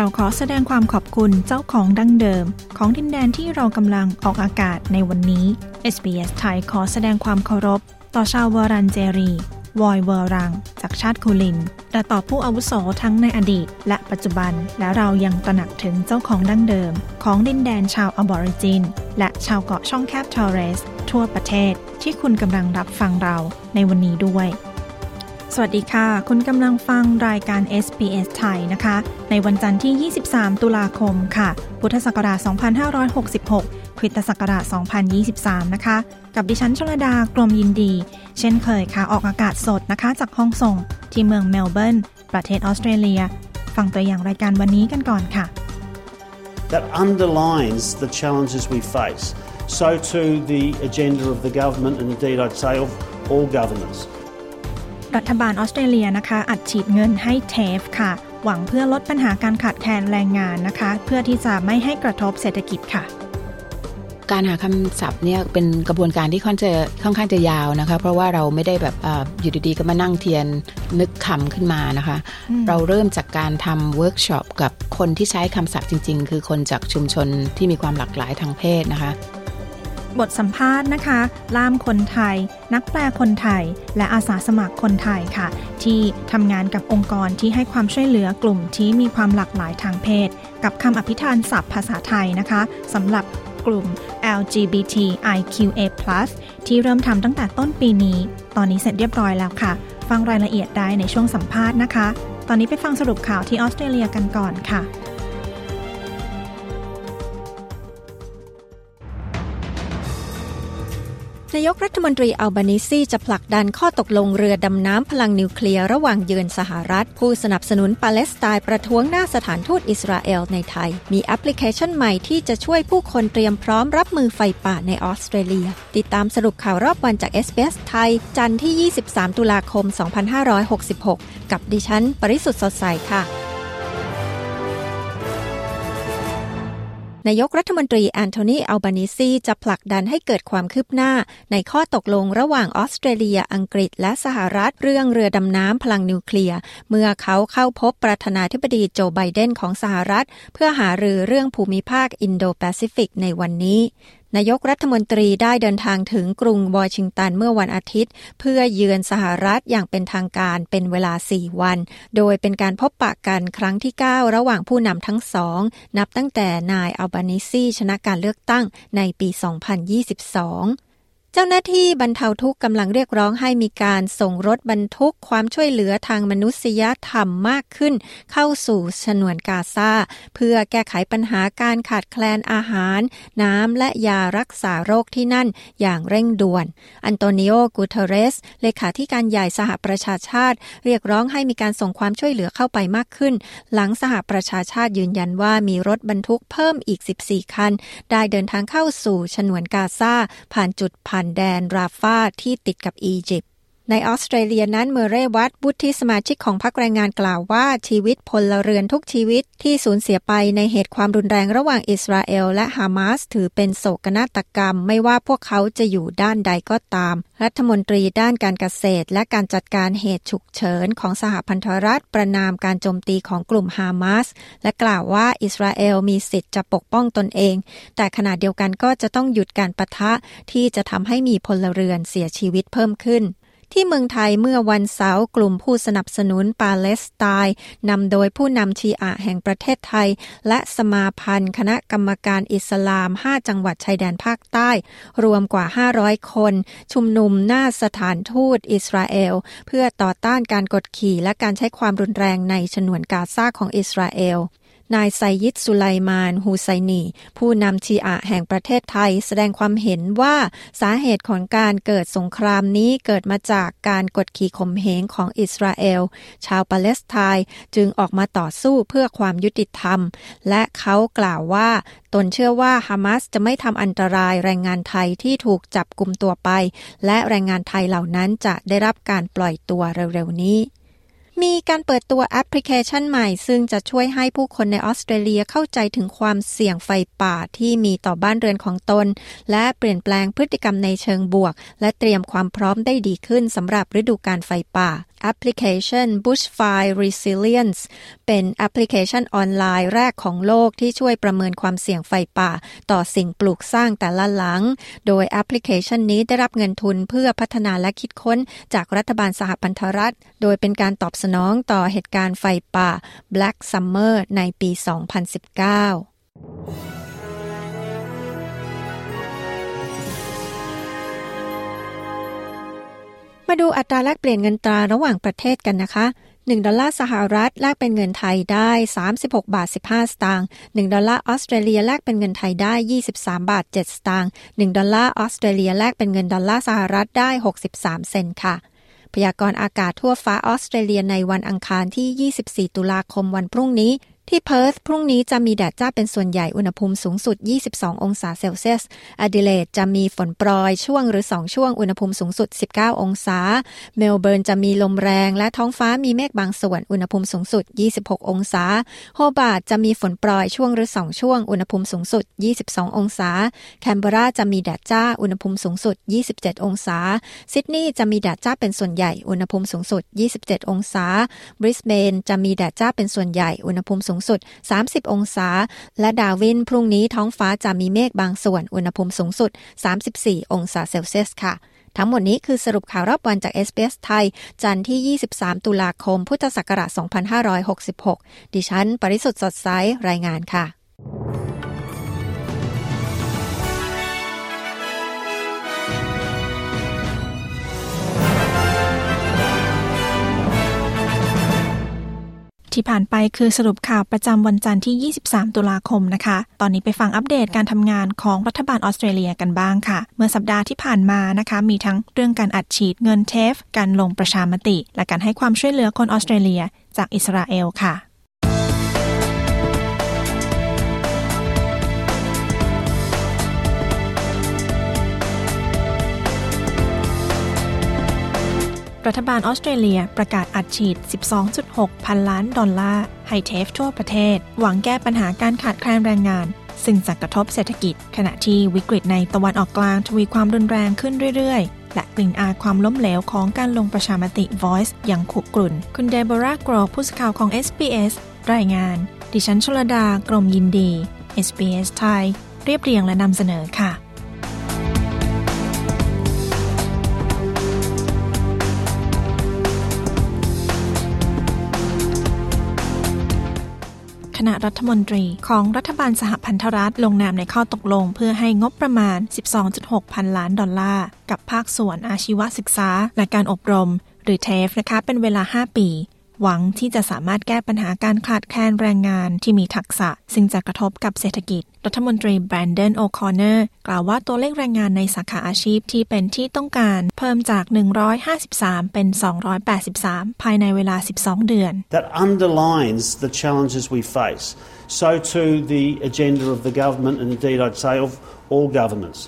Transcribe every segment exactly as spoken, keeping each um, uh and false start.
เราขอแสดงความขอบคุณเจ้าของดั้งเดิมของดินแดนที่เรากำลังออกอากาศในวันนี้ เอส บี เอส ไทยขอแสดงความเคารพต่อชาววอรันเจรีวอยเวอรังจากชาติคูลินและต่อผู้อาวุโสทั้งในอดีตและปัจจุบันและเรายังตระหนักถึงเจ้าของดั้งเดิมของดินแดนชาวอบอริจินและชาวเกาะช่องแคบทอร์เรสทั่วประเทศที่คุณกำลังรับฟังเราในวันนี้ด้วยสวัสดีค่ะคุณกำลังฟังรายการ เอส บี เอส ไทยนะคะในวันจันทร์ที่ยี่สิบสามตุลาคมค่ะพุทธศักราชสองพันห้าร้อยหกสิบหกคริสตศักราชสองพันยี่สิบสามนะคะกับดิฉันชลดากรมยินดีเช่นเคยค่ะออกอากาศสดนะคะจากห้องส่งที่เมืองเมลเบิร์นประเทศออสเตรเลียฟังตัวอย่างรายการวันนี้กันก่อนค่ะ That underlines the challenges we face so too the agenda of the government and indeed I'd say of all governmentsรัฐบาลออสเตรเลียนะคะอัดฉีดเงินให้ ที เอ เอฟ ค่ะหวังเพื่อลดปัญหาการขาดแคลนแรงงานนะคะเพื่อที่จะไม่ให้กระทบเศรษฐกิจค่ะการหาคำศัพท์เนี่ยเป็นกระบวนการที่ค่อนจะค่อนข้างจะยาวนะคะเพราะว่าเราไม่ได้แบบ อ, อยู่ดีๆก็มานั่งเทียนนึกคำขึ้นมานะคะเราเริ่มจากการทำเวิร์กช็อปกับคนที่ใช้คำศัพท์จริงๆคือคนจากชุมชนที่มีความหลากหลายทางเพศนะคะบทสัมภาษณ์นะคะล่ามคนไทยนักแปลคนไทยและอาสาสมัครคนไทยค่ะที่ทำงานกับองค์กรที่ให้ความช่วยเหลือกลุ่มที่มีความหลากหลายทางเพศกับคำอภิธานศัพท์ภาษาไทยนะคะสำหรับกลุ่ม แอล จี บี ที ไอ คิว เอ พลัส ที่เริ่มทำตั้งแต่ต้นปีนี้ตอนนี้เสร็จเรียบร้อยแล้วค่ะฟังรายละเอียดได้ในช่วงสัมภาษณ์นะคะตอนนี้ไปฟังสรุปข่าวที่ออสเตรเลียกันก่อนค่ะนายกรัฐมนตรีอัลบานิซีจะผลักดันข้อตกลงเรือดำน้ำพลังนิวเคลียร์ระหว่างเยือนสหรัฐผู้สนับสนุนปาเลสไตน์ประท้วงหน้าสถานทูตอิสราเอลในไทยมีแอปพลิเคชันใหม่ที่จะช่วยผู้คนเตรียมพร้อมรับมือไฟป่าในออสเตรเลียติดตามสรุปข่าวรอบวันจาก เอส บี เอส ไทยจันทร์ที่ยี่สิบสามตุลาคมสองพันห้าร้อยหกสิบหกกับดิฉันปริสุทธิ์สดใสค่ะนายกรัฐมนตรีแอนโทนี อัลบานิซีจะผลักดันให้เกิดความคืบหน้าในข้อตกลงระหว่างออสเตรเลียอังกฤษและสหรัฐเรื่องเรือดำน้ำพลังนิวเคลียร์เมื่อเขาเข้าพบประธานาธิบดีโจไบเดนของสหรัฐเพื่อหารือเรื่องภูมิภาคอินโดแปซิฟิกในวันนี้นายกรัฐมนตรีได้เดินทางถึงกรุงวอชิงตันเมื่อวันอาทิตย์เพื่อเยือนสหรัฐอย่างเป็นทางการเป็นเวลาสี่วันโดยเป็นการพบปะกันครั้งที่เก้าระหว่างผู้นำทั้งสองนับตั้งแต่นายอัลบานิซีชนะการเลือกตั้งในปีสองพันยี่สิบสองเจ้าหน้าที่บรรเทาทุกข์กำลังเรียกร้องให้มีการส่งรถบรรทุกความช่วยเหลือทางมนุษยธรรมมากขึ้นเข้าสู่ฉนวนกาซาเพื่อแก้ไขปัญหาการขาดแคลนอาหารน้ำและยารักษาโรคที่นั่นอย่างเร่งด่วนอันโตนิโอ กูเทเรสเลขาธิการใหญ่สหประชาชาติเรียกร้องให้มีการส่งความช่วยเหลือเข้าไปมากขึ้นหลังสหประชาชาติยืนยันว่ามีรถบรรทุกเพิ่มอีกสิบสี่คันได้เดินทางเข้าสู่ฉนวนกาซาผ่านจุดผ่านแดนราฟาที่ติดกับอียิปต์ในออสเตรเลียนั้นเมเรวัตวุฒิสมาชิกของพรรคแรงงานกล่าวว่าชีวิตพลเรือนทุกชีวิตที่สูญเสียไปในเหตุความรุนแรงระหว่างอิสราเอลและฮามาสถือเป็นโศกนาฏกรรมไม่ว่าพวกเขาจะอยู่ด้านใดก็ตามรัฐมนตรีด้านการเกษตรและการจัดการเหตุฉุกเฉินของสหพันธรัฐประนามการโจมตีของกลุ่มฮามาสและกล่าวว่าอิสราเอลมีสิทธิ์จะปกป้องตนเองแต่ขณะเดียวกันก็จะต้องหยุดการปะทะที่จะทำให้มีพลเรือนเสียชีวิตเพิ่มขึ้นที่เมืองไทยเมื่อวันเสาร์กลุ่มผู้สนับสนุนปาเลสไตน์นำโดยผู้นำชีอะห์แห่งประเทศไทยและสมาพันธ์คณะกรรมการอิสลามห้าจังหวัดชายแดนภาคใต้รวมกว่าห้าร้อยคนชุมนุมหน้าสถานทูตอิสราเอลเพื่อต่อต้านการกดขี่และการใช้ความรุนแรงในฉนวนกาซาของอิสราเอล นายไซยิดสุไลมานฮูไซนีผู้นำชีอะห์แห่งประเทศไทยแสดงความเห็นว่าสาเหตุของการเกิดสงครามนี้เกิดมาจากการกดขี่ข่มเหงของอิสราเอลชาวปาเลสไตน์จึงออกมาต่อสู้เพื่อความยุติธรรมและเขากล่าวว่าตนเชื่อว่าฮามาสจะไม่ทำอันตรายแรงงานไทยที่ถูกจับกุมตัวไปและแรงงานไทยเหล่านั้นจะได้รับการปล่อยตัวเร็วๆนี้มีการเปิดตัวแอปพลิเคชันใหม่ซึ่งจะช่วยให้ผู้คนในออสเตรเลียเข้าใจถึงความเสี่ยงไฟป่าที่มีต่อบ้านเรือนของตนและเปลี่ยนแปลงพฤติกรรมในเชิงบวกและเตรียมความพร้อมได้ดีขึ้นสำหรับฤดูกาลไฟป่าแอปพลิเคชัน Bushfire Resilience เป็นแอปพลิเคชันออนไลน์แรกของโลกที่ช่วยประเมินความเสี่ยงไฟป่าต่อสิ่งปลูกสร้างแต่ละหลังโดยแอปพลิเคชันนี้ได้รับเงินทุนเพื่อพัฒนาและคิดค้นจากรัฐบาลสหพันธรัฐโดยเป็นการตอบสนองต่อเหตุการณ์ไฟป่า Black Summer ในปี สองพันสิบเก้ามาดูอัตราแลกเปลี่ยนเงินตราระหว่างประเทศกันนะคะหนึ่งดอลลาร์สหรัฐแลกเป็นเงินไทยได้สามสิบหกบาทสิบห้าสตางค์หนึ่งดอลลาร์ออสเตรเลียแลกเป็นเงินไทยได้ยี่สิบสามบาทเจ็ดสตางค์หนึ่งดอลลาร์ออสเตรเลียแลกเป็นเงินดอลลาร์สหรัฐได้หกสิบสามเซ็นต์ค่ะพยากรณ์อากาศทั่วฟ้าออสเตรเลียในวันอังคารที่ยี่สิบสี่ตุลาคมวันพรุ่งนี้ที่เพิร์ธพรุ่งนี้จะมีแดดจ้าเป็นส่วนใหญ่อุณหภูมิสูงสุดยี่สิบสององศาเซลเซียสอดิเลดจะมีฝนโปรยช่วงหรือสองช่วงอุณหภูมิสูงสุดสิบเก้าองศาเมลเบิร์นจะมีลมแรงและท้องฟ้ามีเมฆบางส่วนอุณหภูมิสูงสุดยี่สิบหกองศาโฮบาร์ดจะมีฝนโปรยช่วงหรือสองช่วงอุณหภูมิสูงสุดยี่สิบสององศาแคนเบอราจะมีแดดจ้าอุณหภูมิสูงสุดยี่สิบเจ็ดองศาซิดนีย์จะมีแดดจ้าเป็นส่วนใหญ่อุณหภูมิสูงสุดยี่สิบเจ็ดองศาบริสเบนจะมีแดดจ้าเป็นส่วนใหญ่อุณหภูมิสูงสุดสามสิบองศาและดาวินพรุ่งนี้ท้องฟ้าจะมีเมฆบางส่วนอุณหภูมิสูงสุดสามสิบสี่องศาเซลเซียสค่ะทั้งหมดนี้คือสรุปข่าวรอบวันจาก เอส บี เอส ไทยจันทร์ที่ยี่สิบสามตุลาคมพุทธศักราชสองพันห้าร้อยหกสิบหกดิฉันปริสุทธิ์สดใสรายงานค่ะที่ผ่านไปคือสรุปข่าวประจำวันจันทร์ที่ยี่สิบสามตุลาคมนะคะตอนนี้ไปฟังอัปเดตการทำงานของรัฐบาลออสเตรเลียกันบ้างค่ะเมื่อสัปดาห์ที่ผ่านมานะคะมีทั้งเรื่องการอัดฉีดเงิน ที เอ เอฟ อี การลงประชามติและการให้ความช่วยเหลือคนออสเตรเลียจากอิสราเอลค่ะรัฐบาลออสเตรเลียประกาศอัดฉีด สิบสองจุดหกพันล้านดอลลาร์ให้ ที เอ เอฟ อี ทั่วประเทศหวังแก้ปัญหาการขาดแคลนแรงงานซึ่งจะกระทบเศรษฐกิจขณะที่วิกฤตในตะวันออกกลางทวีความรุนแรงขึ้นเรื่อยๆและกลิ่นอายความล้มเหลวของการลงประชามติ Voice ยังคุกรุ่นคุณเดโบราห์ กรอว์ผู้สื่อข่าวของ เอส บี เอส รายงานดิฉันชลดากรมยินดี เอส บี เอส ไทยเรียบเรียงและนำเสนอค่ะคณะรัฐมนตรีของรัฐบาลสหพันธรัฐลงนามในข้อตกลงเพื่อให้งบประมาณ สิบสองจุดหกพันล้านดอลลาร์กับภาคส่วนอาชีวศึกษาและการอบรมหรือ ที เอ เอฟ อี นะคะเป็นเวลาห้าปีหวังที่จะสามารถแก้ปัญหาการขาดแคลนแรงงานที่มีทักษะซึ่งจะกระทบกับเศรษฐกิจรัฐมนตรีแบรนดอน โอคอนเนอร์กล่าวว่าตัวเลขแรงงานในสาขาอาชีพที่เป็นที่ต้องการเพิ่มจากหนึ่งร้อยห้าสิบสามเป็นสองร้อยแปดสิบสามภายในเวลาสิบสองเดือน That underlines the challenges we face so too the agenda of the government and indeed I'd say of all governments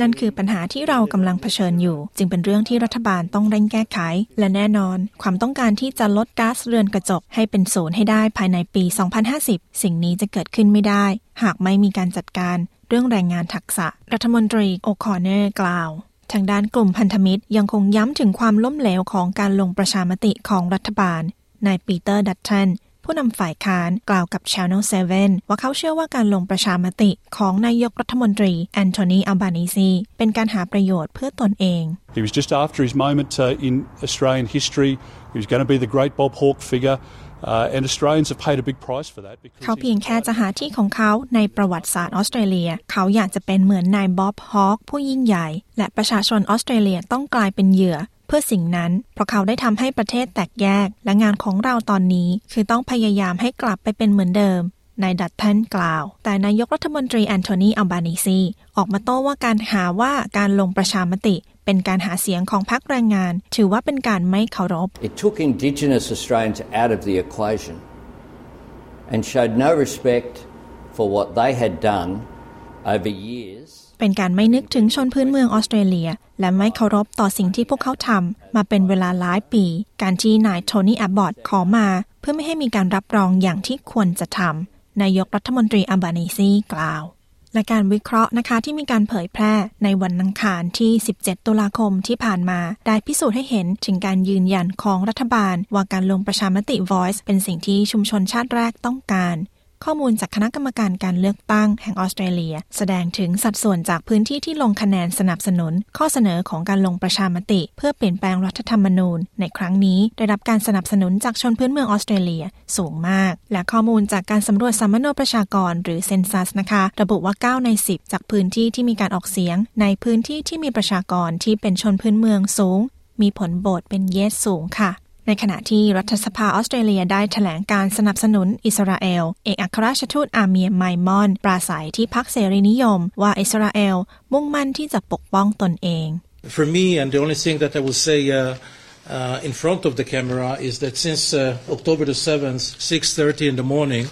นั่นคือปัญหาที่เรากำลังเผชิญอยู่จึงเป็นเรื่องที่รัฐบาลต้องเร่งแก้ไขและแน่นอนความต้องการที่จะลดก๊าซเรือนกระจกให้เป็นศูนย์ให้ได้ภายในปีสองพันห้าสิบสิ่งนี้จะเกิดขึ้นไม่ได้หากไม่มีการจัดการเรื่องแรงงานทักษะรัฐมนตรีโอคอนเนอร์กล่าวทางด้านกลุ่มพันธมิตรยังคงย้ำถึงความล้มเหลวของการลงประชามติของรัฐบาลนายปีเตอร์ดัตตันผู้นำฝ่ายค้านกล่าวกับ Channel เซเว่นว่าเขาเชื่อว่าการลงประชามติของนายกรัฐมนตรีแอนโทนีอัลบานีซีเป็นการหาประโยชน์เพื่อตนเอง He was just after his moment uh, in Australian history. He was going to be the great Bob Hawke figure, uh, and Australians have paid a big price for that. เขาเพียงแค่จะหาที่ของเขาในประวัติศาสตร์ออสเตรเลียเขาอยากจะเป็นเหมือนนายบ๊อบฮอคผู้ยิ่งใหญ่และประชาชนออสเตรเลียต้องกลายเป็นเหยื่อ เพื่อสิ่งนั้นเพราะเขาได้ทำให้ประเทศแตกแยกและงานของเราตอนนี้คือต้องพยายามให้กลับไปเป็นเหมือนเดิมนายดัตทันกล่าวแต่นายกรัฐมนตรีแอนโทนีอัลบานีซีออกมาโต้ว่าการหาว่าการลงประชามติเป็นการหาเสียงของพรรคแรงงานถือว่าเป็นการไม่เคารพ It took Indigenous Australians out of the equation and showed no respect for what they had done over years เป็นการไม่นึกถึงชนพื้นเมืองออสเตรเลียและไม่เคารพต่อสิ่งที่พวกเขาทำมาเป็นเวลาหลายปีการที่นายโทนี่แอบบอตขอมาเพื่อไม่ให้มีการรับรองอย่างที่ควรจะทำนายกรัฐมนตรีอัลบานีซีกล่าวและการวิเคราะห์นะคะที่มีการเผยแพร่ในวันอังคารที่สิบเจ็ดตุลาคมที่ผ่านมาได้พิสูจน์ให้เห็นถึงการยืนยันของรัฐบาลว่าการลงประชามติ Voice เป็นสิ่งที่ชุมชนชาติแรกต้องการข้อมูลจากคณะกรรมการการเลือกตั้งแห่งออสเตรเลียแสดงถึงสัดส่วนจากพื้นที่ที่ลงคะแนนสนับสนุนข้อเสนอของการลงประชามติเพื่อเปลี่ยนแปลงรัฐธรรมนูญในครั้งนี้ได้รับการสนับสนุนจากชนพื้นเมืองออสเตรเลียสูงมากและข้อมูลจากการสำรวจสัมมโนประชากรหรือเซนซัสนะคะระบุว่าเก้าในสิบจากพื้นที่ที่มีการออกเสียงในพื้นที่ที่มีประชากรที่เป็นชนพื้นเมืองสูงมีผลโหวตเป็นเยสสูงค่ะในขณะที่รัฐสภาออสเตรเลียได้แถลงการสนับสนุนอิสราเอลเอกอัครราชทูตอาเมียร์ไมมอนปราศัยที่พรรคเสรีนิยมว่าอิสราเอลมุ่งมั่นที่จะปกป้องตนเอง For me and the only thing that I will say uh, uh, in front of the camera is that since uh, October the seventh six thirty in the morning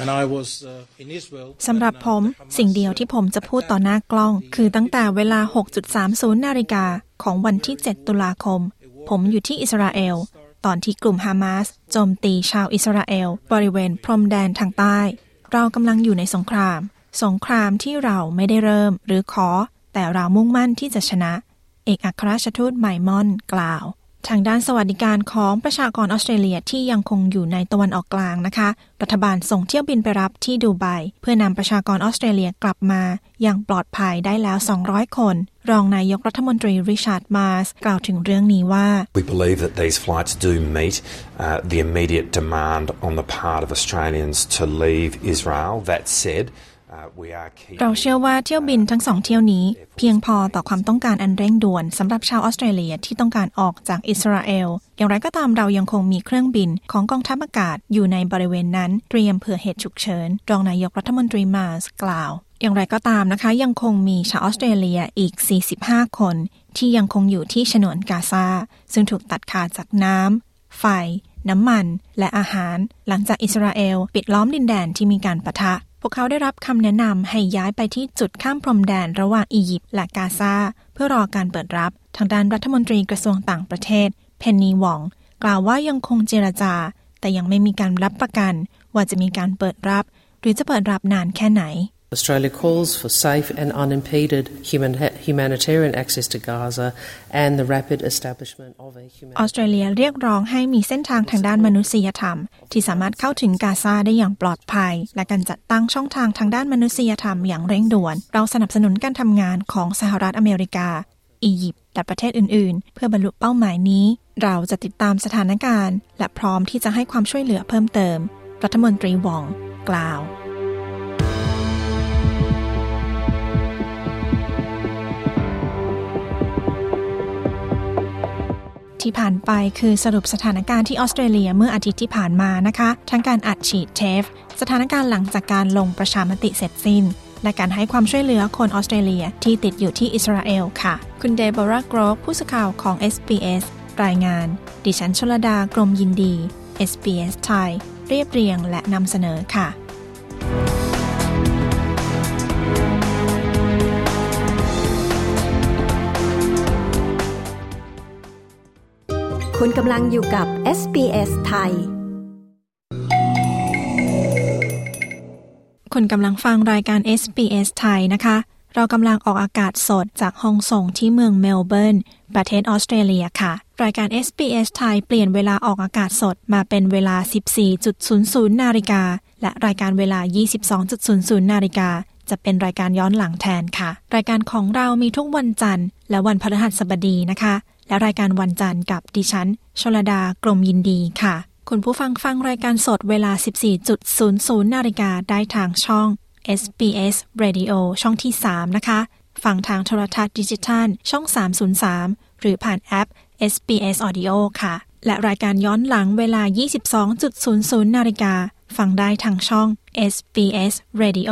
and I was uh, in Israel สำหรับผมสิ่งเดียวที่ผมจะพูดต่อหน้ากล้องคือตั้งแต่เวลา หกโมงสามสิบ นาฬิกาของวันที่เจ็ดตุลาคมผมอยู่ที่อิสราเอลตอนที่กลุ่มฮามาสโจมตีชาวอิสราเอลบริเวณพรมแดนทางใต้เรากำลังอยู่ในสงครามสงครามที่เราไม่ได้เริ่มหรือขอแต่เรามุ่งมั่นที่จะชนะเอกอัครราชทูตไมมอนกล่าวทางด้านสวัสดิการของประชากรออสเตรเลียที่ยังคงอยู่ในตะวันออกกลางนะคะรัฐบาลส่งเที่ยวบินไปรับที่ดูไบเพื่อนำประชากรออสเตรเลียกลับมาอย่างปลอดภัยได้แล้วสองร้อยคนรองนายกรัฐมนตรีริชาร์ดมาร์สกล่าวถึงเรื่องนี้ว่า We believe that these flights do meet uh, the immediate demand on the part of Australians to leave Israel. That said, uh, we are keen เราเชื่อว่าเที่ยวบินทั้งสองเที่ยวนี้เพียงพอต่อความต้องการอันเร่งด่วนสำหรับชาวออสเตรเลียที่ต้องการออกจากอิสราเอลอย่างไรก็ตามเรายังคงมีเครื่องบินของกองทัพอากาศอยู่ในบริเวณนั้นเตรียมเผื่อเหตุฉุกเฉินรองนายกรัฐมนตรีมาร์สกล่าวอย่างไรก็ตามนะคะยังคงมีชาวออสเตรเลียอีกสี่สิบห้าคนที่ยังคงอยู่ที่ฉนวนกาซาซึ่งถูกตัดขาดจากน้ำไฟน้ำมันและอาหารหลังจากอิสราเอลปิดล้อมดินแดนที่มีการปะทะพวกเขาได้รับคำแนะนำให้ย้ายไปที่จุดข้ามพรมแดนระหว่างอียิปต์และกาซาเพื่อรอการเปิดรับทางด้านรัฐมนตรีกระทรวงต่างประเทศเพนนีวองกล่าวว่ายังคงเจรจาแต่ยังไม่มีการรับประกันว่าจะมีการเปิดรับหรือจะเปิดรับนานแค่ไหนAustralia calls for safe and unimpeded human humanitarian access to Gaza and the rapid establishment of a human ออสเตรเลียเรียกร้องให้มีเส้นทางทางด้านมนุษยธรรมที่สามารถเข้าถึงกาซาได้อย่างปลอดภัยและการจัดตั้งช่องทางทางด้านมนุษยธรรมอย่างเร่งด่วนเราสนับสนุนการทำงานของสหรัฐอเมริกาอียิปต์และประเทศอื่นๆเพื่อบรรลุเป้าหมายนี้เราจะติดตามสถานการณ์และพร้อมที่จะให้ความช่วยเหลือเพิ่มเติมรัฐมนตรีวองกล่าวที่ผ่านไปคือสรุปสถานการณ์ที่ออสเตรเลียเมื่ออาทิตย์ที่ผ่านมานะคะทั้งการอัดฉีด ที เอ เอฟ อี สถานการณ์หลังจากการลงประชามติเสร็จสิ้นและการให้ความช่วยเหลือคนออสเตรเลียที่ติดอยู่ที่อิสราเอลค่ะคุณเดโบราห์ กรอกผู้สื่อข่าวของ เอส บี เอส รายงานดิฉันชลดากรมยินดี เอส บี เอส ไทยเรียบเรียงและนำเสนอค่ะคุณกำลังอยู่กับ เอส บี เอส ไทยคุณกำลังฟังรายการ เอส บี เอส ไทยนะคะเรากำลังออกอากาศสดจากห้องส่งที่เมืองเมลเบิร์นประเทศออสเตรเลียค่ะรายการ เอส บี เอส ไทยเปลี่ยนเวลาออกอากาศสดมาเป็นเวลา สิบสี่นาฬิกา นและรายการเวลา ยี่สิบสองนาฬิกา นจะเป็นรายการย้อนหลังแทนค่ะรายการของเรามีทุกวันจันทร์และวันพฤหัสบดีนะคะและรายการวันจันทร์กับดิฉันชลดากรมยินดีค่ะคุณผู้ฟังฟังรายการสดเวลา สิบสี่นาฬิกา นได้ทางช่อง เอส บี เอส Radio ช่องที่สามนะคะฟังทางโทรทัศน์ดิจิทัลช่องสามศูนย์สามหรือผ่านแอป เอส บี เอส Audio ค่ะและรายการย้อนหลังเวลา ยี่สิบสองนาฬิกา น.ฟังได้ทางช่อง เอส บี เอส Radio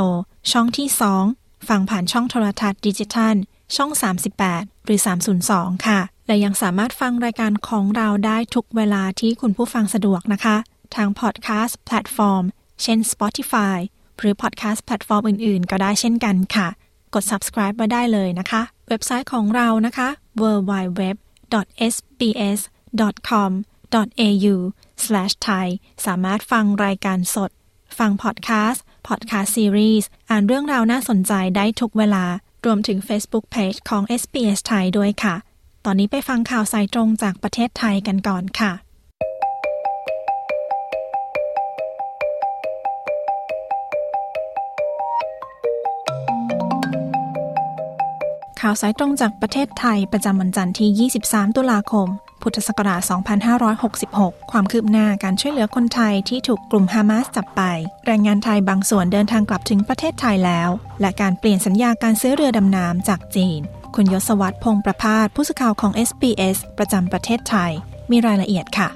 ช่องที่สองฟังผ่านช่องโทรทัศน์ดิจิทัลช่องสามสิบแปดหรือสามศูนย์สองค่ะและยังสามารถฟังรายการของเราได้ทุกเวลาที่คุณผู้ฟังสะดวกนะคะทางพอดคาสต์แพลตฟอร์มเช่น Spotify หรือพอดคาสต์แพลตฟอร์มอื่นๆก็ได้เช่นกันค่ะกด Subscribe มาได้เลยนะคะเว็บไซต์ของเรานะคะ ดับเบิลยู ดับเบิลยู ดับเบิลยู ดอท เอส บี เอส ดอท คอม ดอท เอ ยู สแลช ไทย สามารถฟังรายการสดฟังพอดคาสต์พอดคาสต์ซีรีส์อ่านเรื่องราวน่าสนใจได้ทุกเวลารวมถึง Facebook Page ของ เอส บี เอส ไทยด้วยค่ะตอนนี้ไปฟังข่าวสายตรงจากประเทศไทยกันก่อนค่ะข่าวสายตรงจากประเทศไทยประจำวันจันทร์ที่ยี่สิบสามตุลาคมพุทธศักราชสองพันห้าร้อยหกสิบหกความคืบหน้าการช่วยเหลือคนไทยที่ถูกกลุ่มฮามาสจับไปแรงงานไทยบางส่วนเดินทางกลับถึงประเทศไทยแล้วและการเปลี่ยนสัญญาการซื้อเรือดำน้ำจากจีนคุณยศวัฒน์พงษ์ประภาสผู้สื่อข่าวของ เอส บี เอส ประจำประเทศไทยมีรายละเอียดค่ะ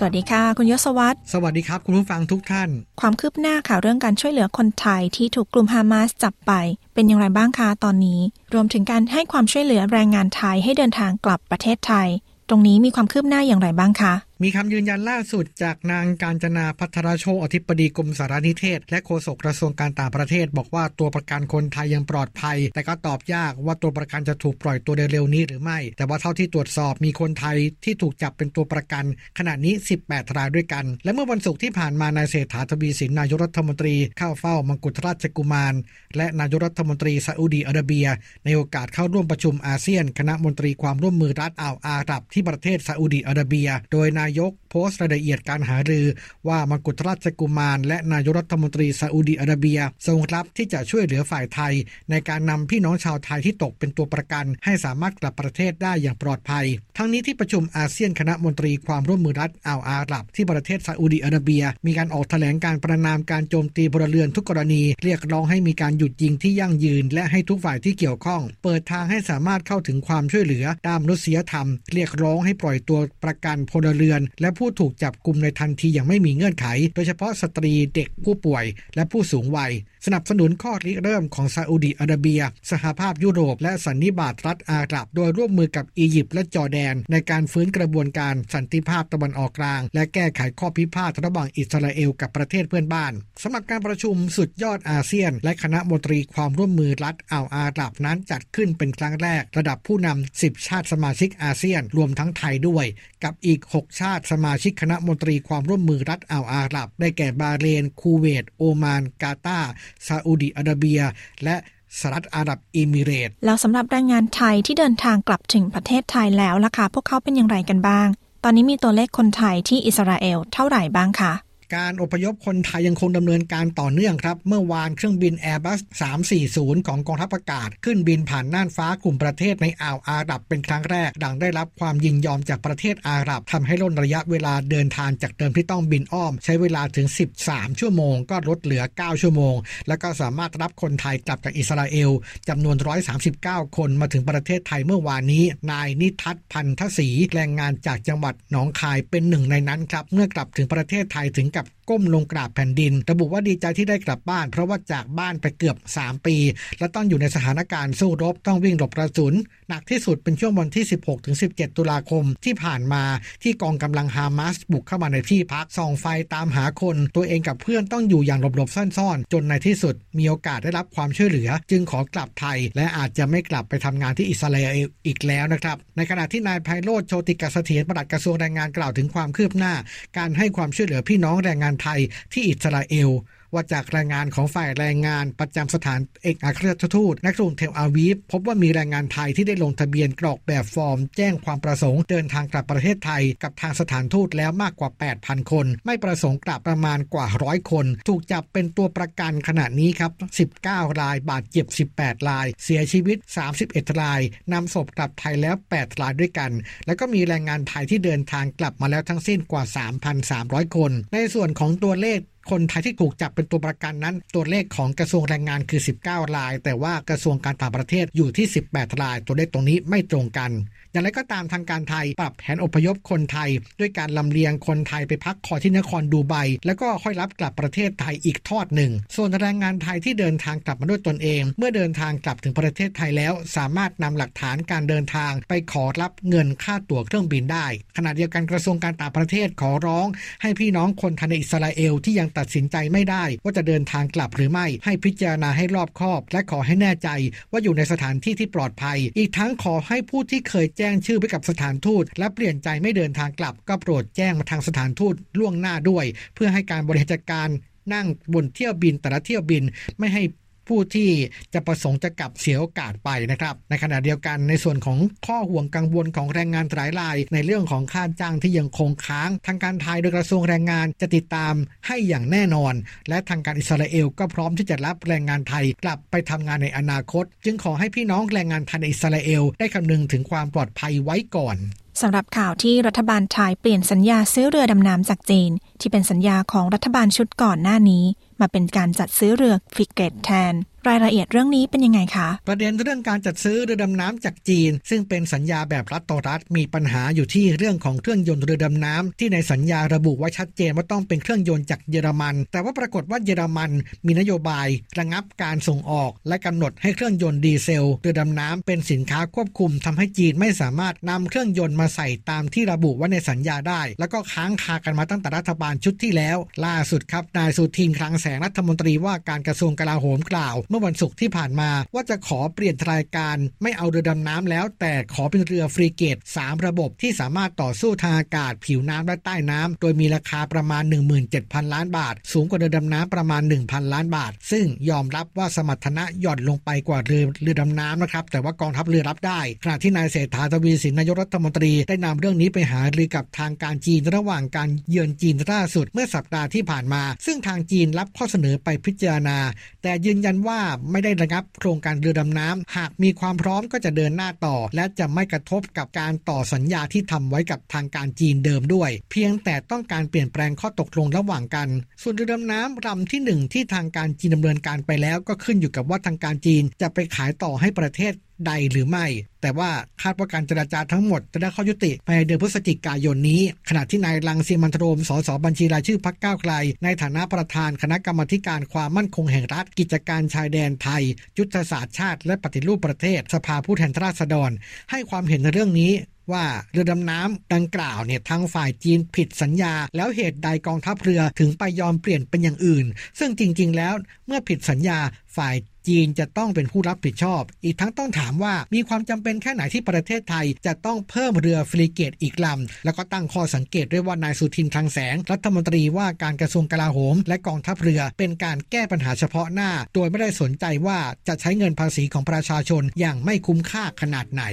สวัสดีค่ะคุณยศวัฒน์สวัสดีครับคุณผู้ฟังทุกท่านความคืบหน้าข่าวเรื่องการช่วยเหลือคนไทยที่ถูกกลุ่มฮามาสจับไปเป็นอย่างไรบ้างคะตอนนี้รวมถึงการให้ความช่วยเหลือแรงงานไทยให้เดินทางกลับประเทศไทยตรงนี้มีความคืบหน้าอย่างไรบ้างคะมีคำยืนยันล่าสุดจากนางกาญจนาภัทรโชติอธิบดีกรมสารนิเทศและโฆษกกระทรวงการต่างประเทศบอกว่าตัวประกันคนไทยยังปลอดภัยแต่ก็ตอบยากว่าตัวประกันจะถูกปล่อยตัวเร็วๆนี้หรือไม่แต่ว่าเท่าที่ตรวจสอบมีคนไทยที่ถูกจับเป็นตัวประกันขณะนี้สิบแปดรายด้วยกันและเมื่อวันศุกร์ที่ผ่านมานายเศรษฐา ทวีสินนายกรัฐมนตรีเข้าเฝ้ามกุฎราชกุมารและนายกรัฐมนตรีซาอุดีอาระเบียในโอกาสเข้าร่วมประชุมอาเซียนคณะมนตรีความร่วมมือรัฐอ่าวอาหรับที่ประเทศซาอุดีอาระเบียโดยนายกโพสต์รายละเอียดการหารือว่ามกุฎราชกุมารและนายกรัฐมนตรีซาอุดีอาระเบียทรงรับที่จะช่วยเหลือฝ่ายไทยในการนำพี่น้องชาวไทยที่ตกเป็นตัวประกันให้สามารถกลับประเทศได้อย่างปลอดภัยทั้งนี้ที่ประชุมอาเซียนคณะมนตรีความร่วมมือรัฐอ่าวอาหรับที่ประเทศซาอุดีอาระเบียมีการออกแถลงการประณามการโจมตีพลเรือนทุกกรณีเรียกร้องให้มีการหยุดยิงที่ยั่งยืนและให้ทุกฝ่ายที่เกี่ยวข้องเปิดทางให้สามารถเข้าถึงความช่วยเหลือด้านมนุษยธรรมเรียกร้องให้ปล่อยตัวประกันพลเรือนและผู้ถูกจับกุมในทันทีอย่างไม่มีเงื่อนไขโดยเฉพาะสตรีเด็กผู้ป่วยและผู้สูงวัยสนับสนุนข้อริเริ่มของซาอุดีอาระเบียสหภาพยุโรปและสันนิบาตรัฐอาหรับโดยร่วมมือกับอียิปต์และจอร์แดนในการฟื้นกระบวนการสันติภาพตะวันออกกลางและแก้ไขข้อพิพาทระหว่างอิสราเอลกับประเทศเพื่อนบ้านสำหรับการประชุมสุดยอดอาเซียนและคณะมนตรีความร่วมมือรัฐอ่าวอาหรับนั้นจัดขึ้นเป็นครั้งแรกระดับผู้นำสิบชาติสมาชิกอาเซียนรวมทั้งไทยด้วยกับอีกหกชาติสมาชิกคณะมนตรีความร่วมมือรัฐอ่าวอาหรับได้แก่บาห์เรนคูเวตโอมานกาตาร์ซาอุดิอาระเบียและสหรัฐอาหรับเอมิเรตส์แล้วสำหรับแรงงานไทยที่เดินทางกลับถึงประเทศไทยแล้วล่ะค่ะพวกเขาเป็นอย่างไรกันบ้างตอนนี้มีตัวเลขคนไทยที่อิสราเอลเท่าไหร่บ้างคะการอพยพคนไทยยังคงดำเนินการต่อเนื่องครับเมื่อวานเครื่องบิน Airbus สามสี่ศูนย์ของกองทัพอากาศขึ้นบินผ่านน่านฟ้ากลุ่มประเทศในอ่าวอาหรับเป็นครั้งแรกดังได้รับความยินยอมจากประเทศอาหรับทำให้ล่นระยะเวลาเดินทางจากเดิมที่ต้องบินอ้อมใช้เวลาถึงสิบสามชั่วโมงก็ลดเหลือเก้าชั่วโมงและก็สามารถรับคนไทยกลับจากอิสราเอลจำนวนหนึ่งร้อยสามสิบเก้าคนมาถึงประเทศไทยเมื่อวานนี้นายนิทัศน์พันธศรีแรงงานจากจังหวัดหนองคายเป็นหนึ่งในนั้นครับเมื่อกลับถึงประเทศไทยถึงกับก้มลงกราบแผ่นดินระบุว่าดีใจที่ได้กลับบ้านเพราะว่าจากบ้านไปเกือบสามปีและต้องอยู่ในสถานการณ์สู้รบต้องวิ่งหลบกระสุนหนักที่สุดเป็นช่วงวันที่สิบหกถึงสิบเจ็ดตุลาคมที่ผ่านมาที่กองกำลังฮามาสบุกเข้ามาในที่พักส่องไฟตามหาคนตัวเองกับเพื่อนต้องอยู่อย่างหลบๆซ่อนๆจนในที่สุดมีโอกาสได้รับความช่วยเหลือจึงขอกลับไทยและอาจจะไม่กลับไปทำงานที่อิสราเอลอีกแล้วนะครับในขณะที่นายไพโรจน์โชติกเสถียรปลัดกระทรวงแรงงานกล่าวถึงความคืบหน้าการให้ความช่วยเหลือพี่น้องแรงงานไทยที่อิสราเอลว่าจากรายงานของฝ่ายแรงงานประจำสถานเอกอัครราชทูตณกรุงเทลอาวีฟพบว่ามีแรงงานไทยที่ได้ลงทะเบียนกรอกแบบฟอร์มแจ้งความประสงค์เดินทางกลับประเทศไทยกับทางสถานทูตแล้วมากกว่า แปดพันคนไม่ประสงค์กลับประมาณกว่าหนึ่งร้อยคนถูกจับเป็นตัวประกันขณะนี้ครับสิบเก้ารายบาดเจ็บสิบแปดรายเสียชีวิตสามสิบเอ็ดรายนำศพกลับไทยแล้วแปดรายด้วยกันแล้วก็มีแรงงานไทยที่เดินทางกลับมาแล้วทั้งสิ้นกว่า สามพันสามร้อยคนในส่วนของตัวเลข คนไทยที่ถูกจับเป็นตัวประกันนั้นตัวเลขของกระทรวงแรงงานคือสิบเก้ารายแต่ว่ากระทรวงการต่างประเทศอยู่ที่สิบแปดรายตัวเลขตรงนี้ไม่ตรงกันอย่างไรก็ตามทางการไทยปรับแผนอพยพคนไทยด้วยการลำเลียงคนไทยไปพักคอยที่นครดูไบแล้วก็ค่อยรับกลับประเทศไทยอีกทอดหนึ่งส่วนแรงงานไทยที่เดินทางกลับมาด้วยตนเองเมื่อเดินทางกลับถึงประเทศไทยแล้วสามารถนำหลักฐานการเดินทางไปขอรับเงินค่าตั๋วเครื่องบินได้ขณะเดียวกันกระทรวงการต่างประเทศขอร้องให้พี่น้องคนไทยในอิสราเอลที่ยังตัดสินใจไม่ได้ว่าจะเดินทางกลับหรือไม่ให้พิจารณาให้รอบคอบและขอให้แน่ใจว่าอยู่ในสถานที่ที่ปลอดภัยอีกทั้งขอให้ผู้ที่เคยแจ้งชื่อไปกับสถานทูตและเปลี่ยนใจไม่เดินทางกลับก็โปรดแจ้งมาทางสถานทูตล่วงหน้าด้วยเพื่อให้การบริหารจัดการนั่งบนเที่ยวบินแต่ละเที่ยวบินไม่ให้ผู้ที่จะประสงค์จะกลับเสียโอกาสไปนะครับในขณะเดียวกันในส่วนของข้อห่วงกังวลของแรงงานหลายรายในเรื่องของค่าจ้างที่ยังคงค้างทางการไทยโดยกระทรวงแรงงานจะติดตามให้อย่างแน่นอนและทางการอิสราเอลก็พร้อมที่จะรับแรงงานไทยกลับไปทำงานในอนาคตจึงขอให้พี่น้องแรงงานไทยในอิสราเอลได้คำนึงถึงความปลอดภัยไว้ก่อนสำหรับข่าวที่รัฐบาลไทยเปลี่ยนสัญญาซื้อเรือดำน้ำจากจีนที่เป็นสัญญาของรัฐบาลชุดก่อนหน้านี้มาเป็นการจัดซื้อเรือฟริเกตแทนรายละเอียดเรื่องนี้เป็นยังไงคะประเด็นเรื่องการจัดซื้อเรือดำน้ำจากจีนซึ่งเป็นสัญญาแบบรัฐต่อรัฐมีปัญหาอยู่ที่เรื่องของเครื่องยนต์เรือดำน้ำที่ในสัญญาระบุไว้ชัดเจนว่าต้องเป็นเครื่องยนต์จากเยอรมันแต่ว่าปรากฏว่าเยอรมันมีนโยบายระงับการส่งออกและกำหนดให้เครื่องยนต์ดีเซลเรือดำน้ำเป็นสินค้าควบคุมทำให้จีนไม่สามารถนำเครื่องยนต์มาใส่ตามที่ระบุไว้ในสัญญาได้แล้วก็ค้างคากันมาตั้งแต่รัฐบาลชุดที่แล้วล่าสุดครับนายสุทินคลังแสงรัฐมนตรีว่าการกระทรวงกลาโหมกล่าวเมื่อวันศุกร์ที่ผ่านมาว่าจะขอเปลี่ยนรายการไม่เอาเรือดำน้ำแล้วแต่ขอเป็นเรือฟริเกตสามระบบที่สามารถต่อสู้ทางอากาศผิวน้ำและใต้น้ำโดยมีราคาประมาณ หนึ่งหมื่นเจ็ดพัน ล้านบาทสูงกว่าเรือดำน้ำประมาณ หนึ่งพัน ล้านบาทซึ่งยอมรับว่าสมรรถนะหย่อนลงไปกว่าเรือเรือดำน้ำนะครับแต่ว่ากองทัพเรือรับได้ขณะที่นายเศรษฐาทวีสินนายกรัฐมนตรีได้นำเรื่องนี้ไปหารือกับทางการจีนระหว่างการเยือนจีนล่าสุดเมื่อสัปดาห์ที่ผ่านมาซึ่งทางจีนรับข้อเสนอไปพิจารณาแต่ยืนยันว่าไม่ได้ระงับโครงการเรือดำน้ำหากมีความพร้อมก็จะเดินหน้าต่อและจะไม่กระทบกับการต่อสัญญาที่ทำไว้กับทางการจีนเดิมด้วยเพียงแต่ต้องการเปลี่ยนแปลงข้อตกลงระหว่างกันส่วนเรือดำน้ำลำที่หนึ่งที่ทางการจีนดำเนินการไปแล้วก็ขึ้นอยู่กับว่าทางการจีนจะไปขายต่อให้ประเทศใดหรือไม่แต่ว่าคาดว่าการเจรจาทั้งหมดจะได้ข้อยุติภายในเดือนพฤศจิกายนนี้ขณะที่นายรังสีมันโรมสสบัญชีรายชื่อพรรคก้าวไกลในฐานะประธานคณะกรรมาธิการความมั่นคงแห่งรัฐกิจการชายแดนไทยยุทธศาสตร์ชาติและปฏิรูปประเทศสภาผู้แทนราษฎรให้ความเห็นในเรื่องนี้ว่าเรือดำน้ำดังกล่าวเนี่ยทางฝ่ายจีนผิดสัญญาแล้วเหตุใดกองทัพเรือถึงไปยอมเปลี่ยนเป็นอย่างอื่นซึ่งจริงๆแล้วเมื่อผิดสัญญาฝ่ายจีนจะต้องเป็นผู้รับผิดชอบอีกทั้งต้องถามว่ามีความจำเป็นแค่ไหนที่ประเทศไทยจะต้องเพิ่มเรือฟริเกตอีกลำแล้วก็ตั้งข้อสังเกตด้วยว่านายสุทินคลังแสงรัฐมนตรีว่าการกระทรวงกลาโหมและกองทัพเรือเป็นการแก้ปัญหาเฉพาะหน้าโดยไม่ได้สนใจว่าจะใช้เงินภาษีของประชาชนอย่างไม่คุ้มค่าขนาดไหน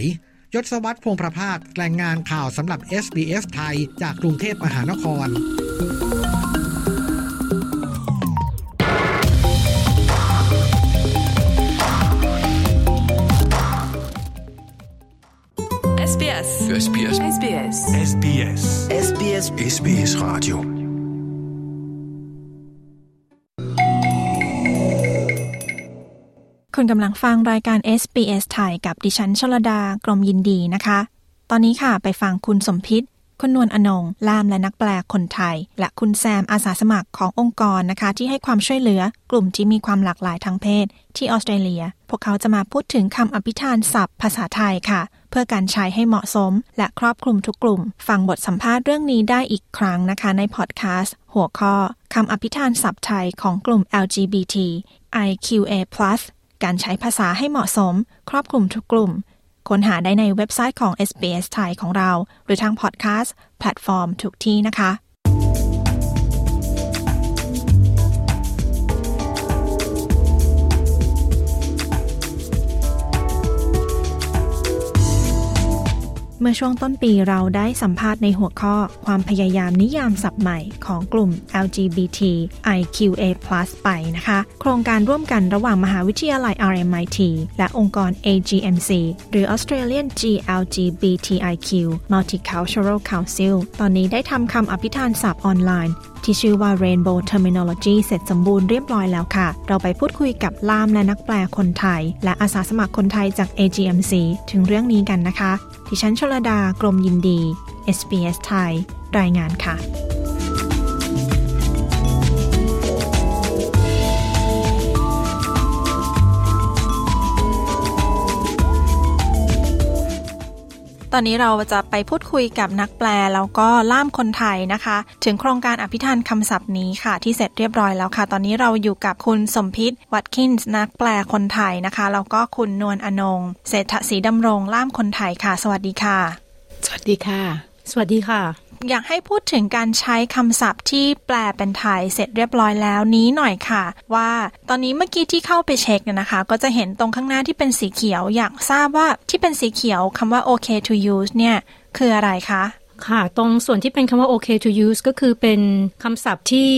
ยศวัฒน์พงษ์ประภาสรายงานข่าวสำหรับ เอส บี เอส ไทยจากกรุงเทพมหานครSBS SBS SBS SBS SBS SBS Radioคุณกำลังฟังรายการ เอส บี เอส ไทยกับดิฉันชลดากรมยินดีนะคะตอนนี้ค่ะไปฟังคุณสมพิษคุณนวลอนงล่ามและนักแปลคนไทยและคุณแซมอาสาสมัครขององค์กรนะคะที่ให้ความช่วยเหลือกลุ่มที่มีความหลากหลายทางเพศที่ออสเตรเลียพวกเขาจะมาพูดถึงคำอภิธานศัพท์ภาษาไทยค่ะเพื่อการใช้ให้เหมาะสมและครอบคลุมทุกกลุ่มฟังบทสัมภาษณ์เรื่องนี้ได้อีกครั้งนะคะในพอดคาสต์หัวข้อคำอภิธานศัพท์ไทยของกลุ่ม แอล จี บี ที ไอ คิว เอ พลัส การใช้ภาษาให้เหมาะสมครอบคลุมทุกกลุ่มค้นหาได้ในเว็บไซต์ของ เอส บี เอส ไทยของเราหรือทางพอดแคสต์แพลตฟอร์มทุกที่นะคะเมื่อช่วงต้นปีเราได้สัมภาษณ์ในหัวข้อความพยายามนิยามศัพท์ใหม่ของกลุ่ม แอล จี บี ที ไอ คิว เอ พลัส ไปนะคะโครงการร่วมกันระหว่างมหาวิทยาลัย อาร์ เอ็ม ไอ ที และองค์กร เอ จี เอ็ม ซี หรือ Australian GLGBTIQ Multicultural Council ตอนนี้ได้ทำคำอภิธานศัพท์ออนไลน์ ที่ชื่อว่า Rainbow Terminology เสร็จสมบูรณ์เรียบร้อยแล้วค่ะเราไปพูดคุยกับล่ามและนักแปลคนไทยและอาสาสมัครคนไทยจาก เอ จี เอ็ม ซี ถึงเรื่องนี้กันนะคะดิฉันชลดากรมยินดี เอส บี เอส ไทยรายงานค่ะตอนนี้เราจะไปพูดคุยกับนักแปลแล้วก็ล่ามคนไทยนะคะถึงโครงการอภิธานคำศัพท์นี้ค่ะที่เสร็จเรียบร้อยแล้วค่ะตอนนี้เราอยู่กับคุณสมพิษวัตคินส์นักแปลคนไทยนะคะแล้วก็คุณนวลอนงเศรษฐศรีดำรงล่ามคนไทยค่ะสวัสดีค่ะสวัสดีค่ะสวัสดีค่ะอยากให้พูดถึงการใช้คำศัพท์ที่แปลเป็นไทยเสร็จเรียบร้อยแล้วนี้หน่อยค่ะว่าตอนนี้เมื่อกี้ที่เข้าไปเช็คเนี่ยนะคะก็จะเห็นตรงข้างหน้าที่เป็นสีเขียวอยากทราบว่าที่เป็นสีเขียวคำว่า okay to use เนี่ยคืออะไรคะค่ะตรงส่วนที่เป็นคำว่า okay to use ก็คือเป็นคำศัพท์ที่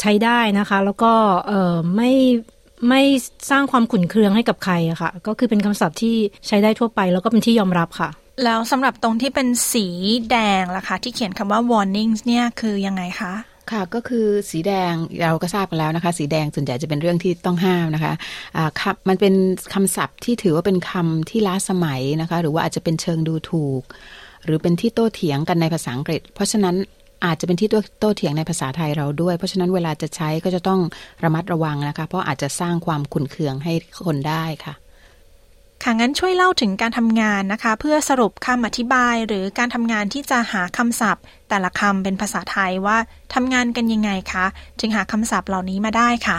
ใช้ได้นะคะแล้วก็เอ่อไม่ไม่สร้างความขุ่นเคืองให้กับใครอะค่ะก็คือเป็นคำศัพท์ที่ใช้ได้ทั่วไปแล้วก็เป็นที่ยอมรับค่ะแล้วสำหรับตรงที่เป็นสีแดงล่ะคะที่เขียนคำว่า warnings เนี่ยคือยังไงคะค่ะก็คือสีแดงเราก็ทราบกันแล้วนะคะสีแดงส่วนใหญ่จะเป็นเรื่องที่ต้องห้ามนะคะอ่าครับมันเป็นคำศัพท์ที่ถือว่าเป็นคำที่ล้าสมัยนะคะหรือว่าอาจจะเป็นเชิงดูถูกหรือเป็นที่โต้เถียงกันในภาษาอังกฤษเพราะฉะนั้นอาจจะเป็นที่โต้เถียงในภาษาไทยเราด้วยเพราะฉะนั้นเวลาจะใช้ก็จะต้องระมัดระวังนะคะเพราะอาจจะสร้างความขุ่นเคืองให้คนได้ค่ะค่ะงั้นช่วยเล่าถึงการทำงานนะคะเพื่อสรุปคำอธิบายหรือการทำงานที่จะหาคำศัพท์แต่ละคำเป็นภาษาไทยว่าทำงานกันยังไงคะจึงหาคำศัพท์เหล่านี้มาได้ค่ะ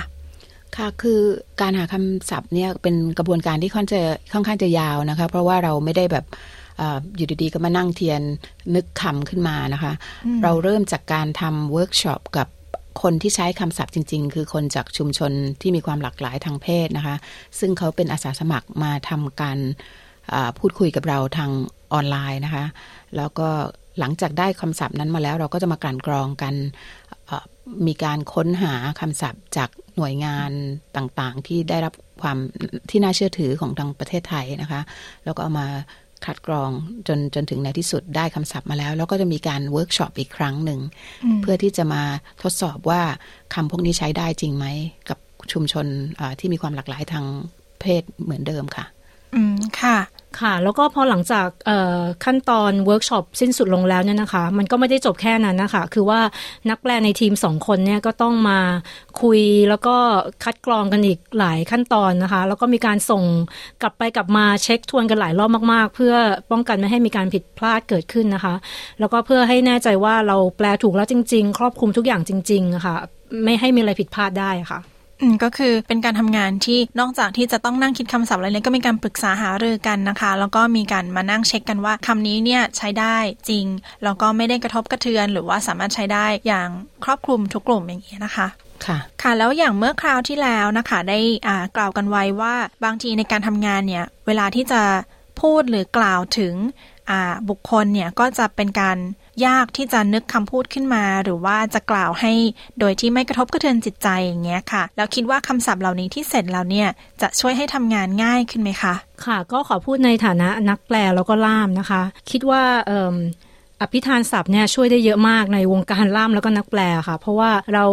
ค่ะคือการหาคำศัพท์เนี่ยเป็นกระบวนการที่ค่อนจะค่อนข้างจะยาวนะคะเพราะว่าเราไม่ได้แบบอยู่ดีๆก็มานั่งเทียนนึกคำขึ้นมานะคะเราเริ่มจากการทำเวิร์กช็อปกับคนที่ใช้คำศัพท์จริงๆคือคนจากชุมชนที่มีความหลากหลายทางเพศนะคะซึ่งเขาเป็นอาสาสมัครมาทำการพูดคุยกับเราทางออนไลน์นะคะแล้วก็หลังจากได้คำศัพท์นั้นมาแล้วเราก็จะมาการกรองกันมีการค้นหาคำศัพท์จากหน่วยงานต่างๆที่ได้รับความที่น่าเชื่อถือของทางประเทศไทยนะคะแล้วก็เอามาคัดกรองจนจนถึงในที่สุดได้คำศัพท์มาแล้วแล้วก็จะมีการเวิร์กช็อปอีกครั้งหนึ่งเพื่อที่จะมาทดสอบว่าคำพวกนี้ใช้ได้จริงไหมกับชุมชนที่มีความหลากหลายทางเพศเหมือนเดิมค่ะอืมค่ะค่ะแล้วก็พอหลังจากขั้นตอนเวิร์กช็อปสิ้นสุดลงแล้วเนี่ยนะคะมันก็ไม่ได้จบแค่นั้นนะคะคือว่านักแปลในทีมสองคนเนี่ยก็ต้องมาคุยแล้วก็คัดกรองกันอีกหลายขั้นตอนนะคะแล้วก็มีการส่งกลับไปกลับมาเช็คทวนกันหลายรอบมากๆเพื่อป้องกันไม่ให้มีการผิดพลาดเกิดขึ้นนะคะแล้วก็เพื่อให้แน่ใจว่าเราแปลถูกแล้วจริงๆครอบคลุมทุกอย่างจริงๆนะคะไม่ให้มีอะไรผิดพลาดได้ค่ะอืมก็คือเป็นการทำงานที่นอกจากที่จะต้องนั่งคิดคำศัพท์อะไรเนี่ยก็มีการปรึกษาหารือกันนะคะแล้วก็มีการมานั่งเช็คกันว่าคำนี้เนี่ยใช้ได้จริงแล้วก็ไม่ได้กระทบกระเทือนหรือว่าสามารถใช้ได้อย่างครอบคลุมทุกกลุ่มอย่างนี้นะคะค่ะค่ะแล้วอย่างเมื่อคราวที่แล้วนะคะได้อ่ากล่าวกันไว้ว่าบางทีในการทำงานเนี่ยเวลาที่จะพูดหรือกล่าวถึงอ่าบุคคลเนี่ยก็จะเป็นการยากที่จะนึกคำพูดขึ้นมาหรือว่าจะกล่าวให้โดยที่ไม่กระทบกระเทือนจิตใจอย่างเงี้ยค่ะแล้วคิดว่าคำศัพท์เหล่านี้ที่เสร็จแล้วเนี่ยจะช่วยให้ทำงานง่ายขึ้นไหมคะค่ะก็ขอพูดในฐานะนักแปลแล้วก็ล่ามนะคะคิดว่าเอ่ออภิธานศัพท์เนี่ยช่วยได้เยอะมากในวงการล่ามแล้วก็นักแปลค่ะเพราะว่าเรา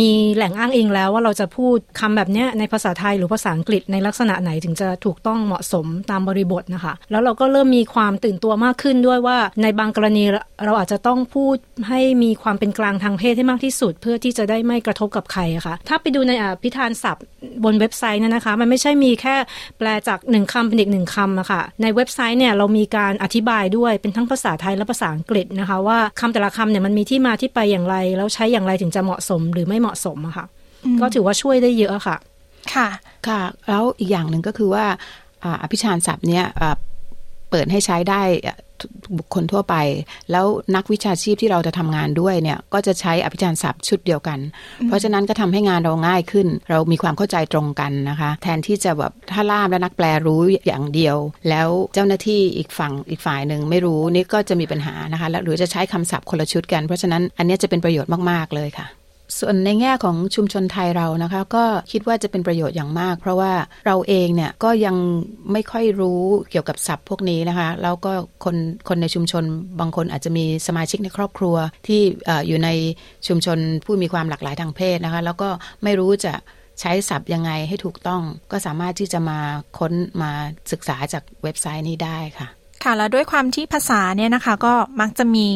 มีแหล่งอ้างอิงแล้วว่าเราจะพูดคำแบบเนี้ยในภาษาไทยหรือภาษาอังกฤษในลักษณะไหนถึงจะถูกต้องเหมาะสมตามบริบทนะคะแล้วเราก็เริ่มมีความตื่นตัวมากขึ้นด้วยว่าในบางกรณีเราอาจจะต้องพูดให้มีความเป็นกลางทางเพศให้มากที่สุดเพื่อที่จะได้ไม่กระทบกับใครค่ะถ้าไปดูในอภิธานศัพท์บนเว็บไซต์เนี่ยนะคะมันไม่ใช่มีแค่แปลจากหนึ่งคำเป็นอีกหนึ่งคำนะคะในเว็บไซต์เนี่ยเรามีการอธิบายด้วยเป็นทั้งภาษาไทยและภาษาอังกฤษนะคะว่าคำแต่ละคำเนี่ยมันมีที่มาที่ไปอย่างไรแล้วใช้อย่างไรถึงจะเหมาะสมหรือไม่เหมาะสมอะค่ะก็ถือว่าช่วยได้เยอะค่ะค่ะค่ะแล้วอีกอย่างหนึ่งก็คือว่าอภิธานศัพท์เนี่ยเปิดให้ใช้ได้บุคคลทั่วไปแล้วนักวิชาชีพที่เราจะทำงานด้วยเนี่ยก็จะใช้อภิธานศัพท์ชุดเดียวกันเพราะฉะนั้นก็ทำให้งานเราง่ายขึ้นเรามีความเข้าใจตรงกันนะคะแทนที่จะแบบถ้าล่ามและนักแปลรู้อย่างเดียวแล้วเจ้าหน้าที่อีกฝั่งอีกฝ่ายนึงไม่รู้นี่ก็จะมีปัญหานะคะแล้วหรือจะใช้คำศัพท์คนละชุดกันเพราะฉะนั้นอันนี้จะเป็นประโยชน์มากๆเลยค่ะ ส่วนในแง่ของชุมชนไทยเรานะคะก็คิดว่าจะเป็นประโยชน์อย่างมากเพราะว่าเราเองเนี่ยก็ยังไม่ค่อยรู้เกี่ยวกับศัพท์พวกนี้นะคะแล้วก็คนคนในชุมชนบางคนอาจจะมีสมาชิกในครอบครัวที่อยู่ในชุมชนผู้มีความหลากหลายทางเพศนะคะแล้วก็ไม่รู้จะใช้ศัพท์ยังไงให้ถูกต้องก็สามารถที่จะมาค้นมาศึกษาจากเว็บไซต์นี้ได้ค่ะค่ะแล้วด้วยความที่ภาษาเนี่ยนะคะก็มักจะมี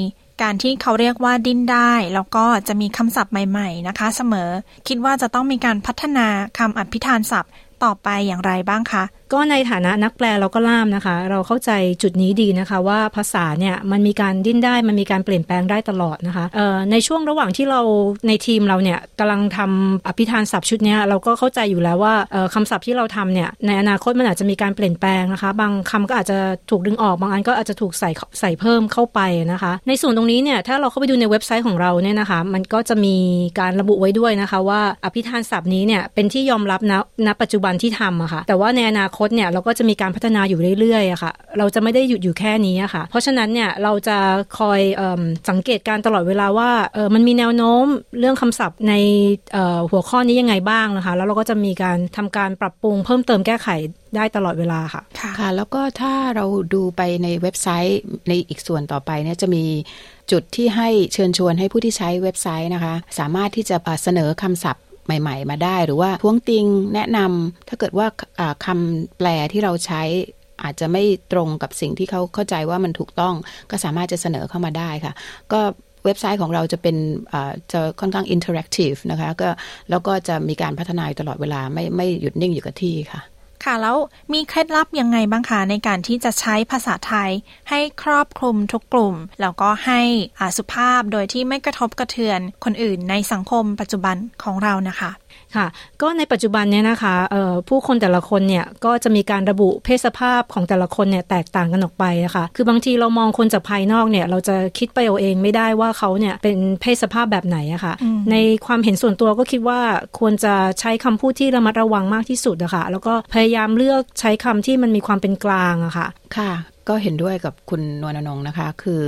การที่เขาเรียกว่าดิ้นได้แล้วก็จะมีคำศัพท์ใหม่ๆนะคะเสมอคิดว่าจะต้องมีการพัฒนาคำอภิธานศัพท์ต่อไปอย่างไรบ้างคะก็ในฐานะนักแปลเราก็ล่ามนะคะเราเข้าใจจุดนี้ดีนะคะว่าภาษาเนี่ยมันมีการดิ้นได้มันมีการเปลี่ยนแปลงได้ตลอดนะคะเอ่อในช่วงระหว่างที่เราในทีมเราเนี่ยกำลังทำอภิธานศัพท์ชุดนี้เราก็เข้าใจอยู่แล้วว่าเอ่อคำศัพท์ที่เราทำเนี่ยในอนาคตมันอาจจะมีการเปลี่ยนแปลงนะคะบางคำก็อาจจะถูกดึงออกบางอันก็อาจจะถูกใส่ใส่เพิ่มเข้าไปนะคะในส่วนตรงนี้เนี่ยถ้าเราเข้าไปดูในเว็บไซต์ของเราเนี่ยนะคะมันก็จะมีการระบุไว้ด้วยนะคะว่าอภิธานศัพท์นี้เนี่ยเป็นที่ยอมรับณ ณ ปัจจุบันที่ทำอะค่ะแต่ว่าในอนาคตเนี่ยเราก็จะมีการพัฒนาอยู่เรื่อยๆอะค่ะเราจะไม่ได้หยุดอยู่แค่นี้อะค่ะเพราะฉะนั้นเนี่ยเราจะคอยเอ่อสังเกตการตลอดเวลาว่าเออมันมีแนวโน้มเรื่องคำศัพท์ในเอ่อหัวข้อนี้ยังไงบ้างนะคะแล้วเราก็จะมีการทำการปรับปรุงเพิ่มเติมแก้ไขได้ตลอดเวลาค่ะค่ะแล้วก็ถ้าเราดูไปในเว็บไซต์ในอีกส่วนต่อไปเนี่ยจะมีจุดที่ให้เชิญชวนให้ผู้ที่ใช้เว็บไซต์นะคะสามารถที่จะเสนอคำศัพท์ใหม่ๆมาได้หรือว่าท้วงติงแนะนำถ้าเกิดว่าคำแปลที่เราใช้อาจจะไม่ตรงกับสิ่งที่เขาเข้าใจว่ามันถูกต้องก็สามารถจะเสนอเข้ามาได้ค่ะก็เว็บไซต์ของเราจะเป็นจะค่อนข้างอินเทอร์แอคทีฟนะคะก็แล้วก็จะมีการพัฒนาตลอดเวลาไม่ไม่หยุดนิ่งอยู่กับที่ค่ะค่ะแล้วมีเคล็ดลับยังไงบ้างคะในการที่จะใช้ภาษาไทยให้ครอบคลุมทุกกลุ่มแล้วก็ให้สุภาพโดยที่ไม่กระทบกระเทือนคนอื่นในสังคมปัจจุบันของเรานะคะค่ะก็ในปัจจุบันเนี่ยนะคะเอ่อผู้คนแต่ละคนเนี่ยก็จะมีการระบุเพศสภาพของแต่ละคนเนี่ยแตกต่างกันออกไปนะคะคือบางทีเรามองคนจากภายนอกเนี่ยเราจะคิดไปเอาเองไม่ได้ว่าเขาเนี่ยเป็นเพศสภาพแบบไหนอะค่ะในความเห็นส่วนตัวก็คิดว่าควรจะใช้คำพูดที่ระมัดระวังมากที่สุดนะคะแล้วก็พยายามเลือกใช้คำที่มันมีความเป็นกลางอะค่ะค่ะก็เห็นด้วยกับคุณนวลนงค์นะคะคือ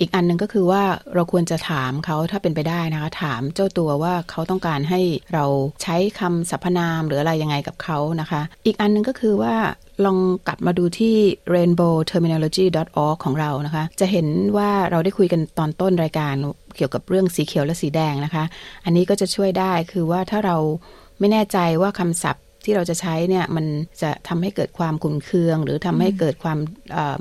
อีกอันนึงก็คือว่าเราควรจะถามเขาถ้าเป็นไปได้นะคะถามเจ้าตัวว่าเขาต้องการให้เราใช้คำสรรพนามหรืออะไรยังไงกับเขานะคะอีกอันนึงก็คือว่าลองกลับมาดูที่ เรนโบว์ เทอร์มิโนโลจี ดอท ออร์ก ของเรานะคะจะเห็นว่าเราได้คุยกันตอนต้นรายการเกี่ยวกับเรื่องสีเขียวและสีแดงนะคะอันนี้ก็จะช่วยได้คือว่าถ้าเราไม่แน่ใจว่าคำศัพท์ที่เราจะใช้เนี่ยมันจะทำให้เกิดความขุ่นเคืองหรือทำให้เกิดความ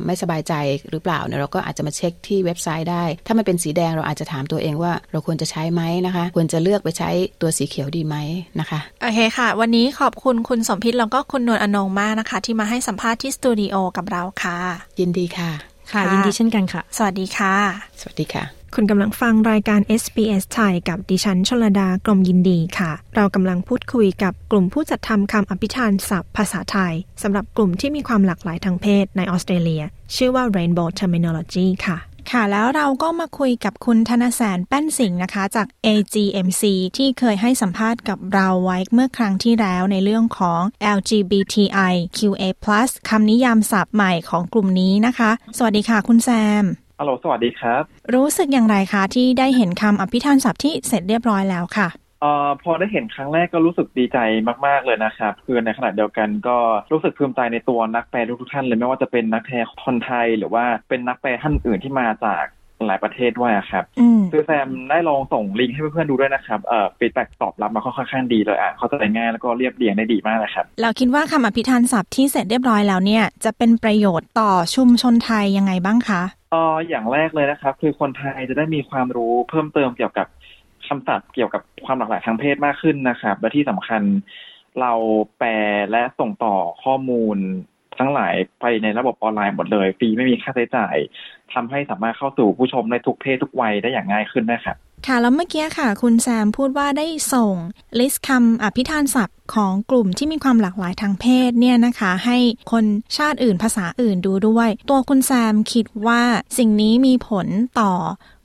ไม่สบายใจหรือเปล่าเนี่ยเราก็อาจจะมาเช็คที่เว็บไซต์ได้ถ้ามันเป็นสีแดงเราอาจจะถามตัวเองว่าเราควรจะใช้ไหมนะคะควรจะเลือกไปใช้ตัวสีเขียวดีไหมนะคะโอเคค่ะวันนี้ขอบคุณคุณสมพิษแล้วก็คุณนวลอนงมากนะคะที่มาให้สัมภาษณ์ที่สตูดิโอกับเราค่ะยินดีค่ะค่ะยินดีเช่นกันค่ะสวัสดีค่ะสวัสดีค่ะคุณกำลังฟังรายการ เอส บี เอส ไทยกับดิฉันชลดากรมยินดีค่ะเรากำลังพูดคุยกับกลุ่มผู้จัดทำคำอภิธานศัพท์ภาษาไทยสำหรับกลุ่มที่มีความหลากหลายทางเพศในออสเตรเลียชื่อว่า Rainbow Terminology ค่ะค่ะแล้วเราก็มาคุยกับคุณธนแสนแป้นสิงห์นะคะจาก เอ จี เอ็ม ซี ที่เคยให้สัมภาษณ์กับเราไว้เมื่อครั้งที่แล้วในเรื่องของ แอล จี บี ที ไอ คิว เอ พลัส คำนิยามศัพท์ใหม่ของกลุ่มนี้นะคะสวัสดีค่ะคุณแซมฮัลโหลสวัสดีครับรู้สึกอย่างไรคะที่ได้เห็นคำอภิธานศัพท์ที่เสร็จเรียบร้อยแล้วค่ะเอ่อพอได้เห็นครั้งแรกก็รู้สึกดีใจมากๆเลยนะครับคือในขณะเดียวกันก็รู้สึกภูมิใจในตัวนักแปลทุกๆท่านเลยไม่ว่าจะเป็นนักแปลคนไทยหรือว่าเป็นนักแปลท่านอื่นที่มาจากหลายประเทศด้วยครับคือแซมได้ลองส่งลิงก์ให้เพื่อนๆดูด้วยนะครับเอ่อฟีดแบคตอบรับมาค่อนข้างดีเลยอ่ะเข้าใจง่ายแล้วก็เรียบเรียงได้ดีมากเลยครับเราคิดว่าคำอภิธานศัพท์ที่เสร็จเรียบร้อยแล้วเนี่ยจะเป็นประโยชน์ต่อชุมชนไทยยังไงบ้างคะเอ่ออย่างแรกเลยนะครับคือคนไทยจะได้มีความรู้เพิ่มเติมเกี่ยวกับคำศัพท์เกี่ยวกับความหลากหลายทางเพศมากขึ้นนะครับและที่สำคัญเราแปลและส่งต่อข้อมูลทั้งหลายไปในระบบออนไลน์หมดเลยฟรีไม่มีค่าใช้จ่ายทำให้สามารถเข้าสู่ผู้ชมในทุกเพศทุกวัยได้อย่างง่ายขึ้นนะครับค่ะแล้วเมื่อกี้ค่ะคุณแซมพูดว่าได้ส่งลิสต์คำอภิธานศัพท์ของกลุ่มที่มีความหลากหลายทางเพศเนี่ยนะคะให้คนชาติอื่นภาษาอื่นดูด้วยตัวคุณแซมคิดว่าสิ่งนี้มีผลต่อ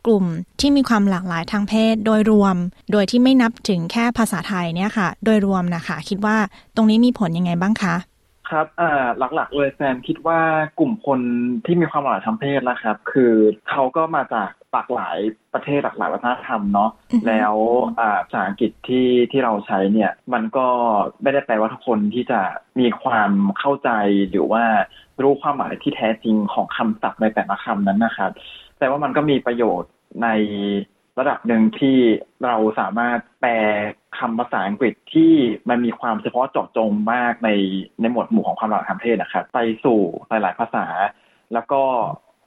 กลุ่มที่มีความหลากหลายทางเพศโดยรวมโดยที่ไม่นับถึงแค่ภาษาไทยเนี่ยค่ะโดยรวมนะคะคิดว่าตรงนี้มีผลยังไงบ้างคะค ครับอ่าหลักๆเลยแซมคิดว่ากลุ่มคนที่มีความหลากหลายทางเพศนะครับคือเขาก็มาจากหลากหลายประเทศหลากหลายวัฒนธรรมเนาะ mm-hmm. แล้วอ่าภาษาอังกฤษที่ที่เราใช้เนี่ยมันก็ไม่ได้แปลว่าทุกคนที่จะมีความเข้าใจหรือว่ารู้ความหมายที่แท้จริงของคำศัพท์ในแต่ละคำนั้นนะครับแต่ว่ามันก็มีประโยชน์ในระดับหนึ่งที่เราสามารถแปลคำภาษาอังกฤษที่มันมีความเฉพาะเจาะจงมากในในหมวดหมู่ของความหลากหลายทางเพศนะครับไปสู่หลายๆภาษาแล้วก็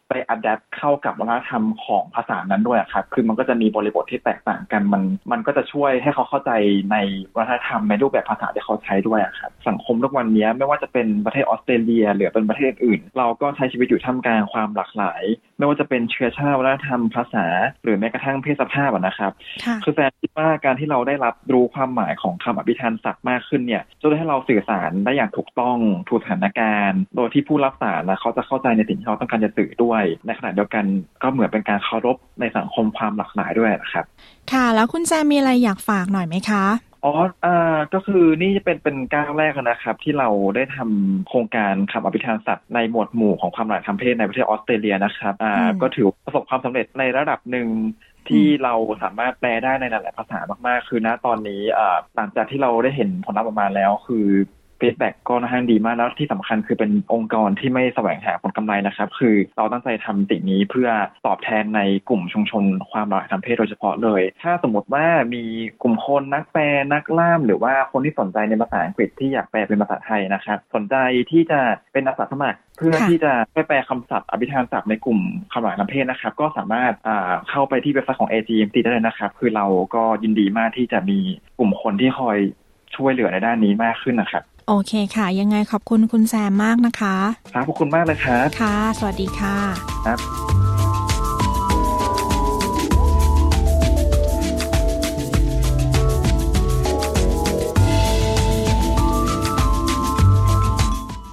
ไปอัดแอปเข้ากับวัฒนธรรมของภาษานั้นด้วยครับคือมันก็จะมีบริบทที่แตกต่างกันมันมันก็จะช่วยให้เขาเข้าใจในวัฒนธรรมในรูปแบบภาษาที่เขาใช้ด้วยครับสังคมทุกวันนี้ไม่ว่าจะเป็นประเทศออสเตรเลียหรือเป็นประเทศอื่นเราก็ใช้ชีวิตอยู่ท่ามกลางความหลากหลายไม่ว่าจะเป็นเชื้อชาติวัฒนธรรมภาษาหรือแม้กระทั่งเพศสภาพนะครับคือแสดงว่าการที่เราได้รับรู้ความหมายของคำอภิธานศัพท์มากขึ้นเนี่ยจะให้เราสื่อสารได้อย่างถูกต้องถูกสถานการณ์โดยที่ผู้รับสารนะเขาจะเข้าใจในสิ่งที่เราต้องการจะสื่อด้วยในขณะเดียวกันก็เหมือนเป็นการเคารพในสังคมความหลากหลายด้วยนะครับค่ะแล้วคุณแจมีอะไรอยากฝากหน่อยไหมคะอ๋ออ่าก็คือนี่จะเป็นเป็นก้าวแรกนะครับที่เราได้ทำโครงการคำอภิธานศัพท์ในหมวดหมู่ของความหลากหลายทางเพศในประเทศออสเตรเลียนะครับอ่าก็ถือประสบความสำเร็จในระดับหนึ่งที่เราสามารถแปลได้ในหลายภาษามากๆคือณตอนนี้อ่าหลังจากที่เราได้เห็นผลลัพธ์ออกมาแล้วคือฟีดแบ็กก็ค่อนข้างดีมากแล้วที่สำคัญคือเป็นองค์กรที่ไม่แสวงหาผลกำไรนะครับคือเราตั้งใจทำสิ่งนี้เพื่อตอบแทนในกลุ่มชุมชนความหลากหลายทางเพศโดยเฉพาะเลยถ้าสมมติว่ามีกลุ่มคนนักแปลนักล่ามหรือว่าคนที่สนใจในภาษาอังกฤษที่อยากแปลเป็นภาษาไทยนะครับสนใจที่จะเป็นอาสาสมัครเพื่อที่จะไปแปลคำศัพท์อภิธานศัพท์ในกลุ่มความหลากหลายทางเพศนะครับก็สามารถเข้าไปที่เว็บไซต์ของ เอ จี เอ็ม ซี ได้เลยนะครับคือเราก็ยินดีมากที่จะมีกลุ่มคนที่คอยช่วยเหลือในด้านนี้มากขึ้นนะครับโอเคค่ะยังไงขอบคุณคุณแซมมากนะคะครับขอบคุณมากเลยครับค่ะสวัสดีค่ะครับ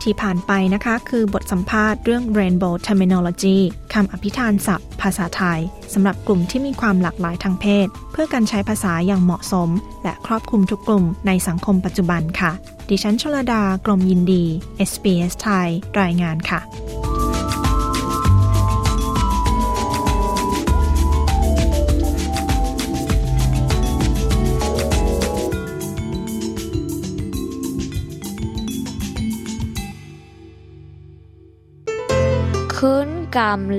ที่ผ่านไปนะคะคือบทสัมภาษณ์เรื่อง Rainbow Terminology คำอภิธานศัพท์ภาษาไทยสำหรับกลุ่มที่มีความหลากหลายทางเพศเพื่อการใช้ภาษาอย่างเหมาะสมและครอบคลุมทุกกลุ่มในสังคมปัจจุบันค่ะดิฉันชลดากลมยินดี เอส บี เอส ไทยรายงานค่ะคุณก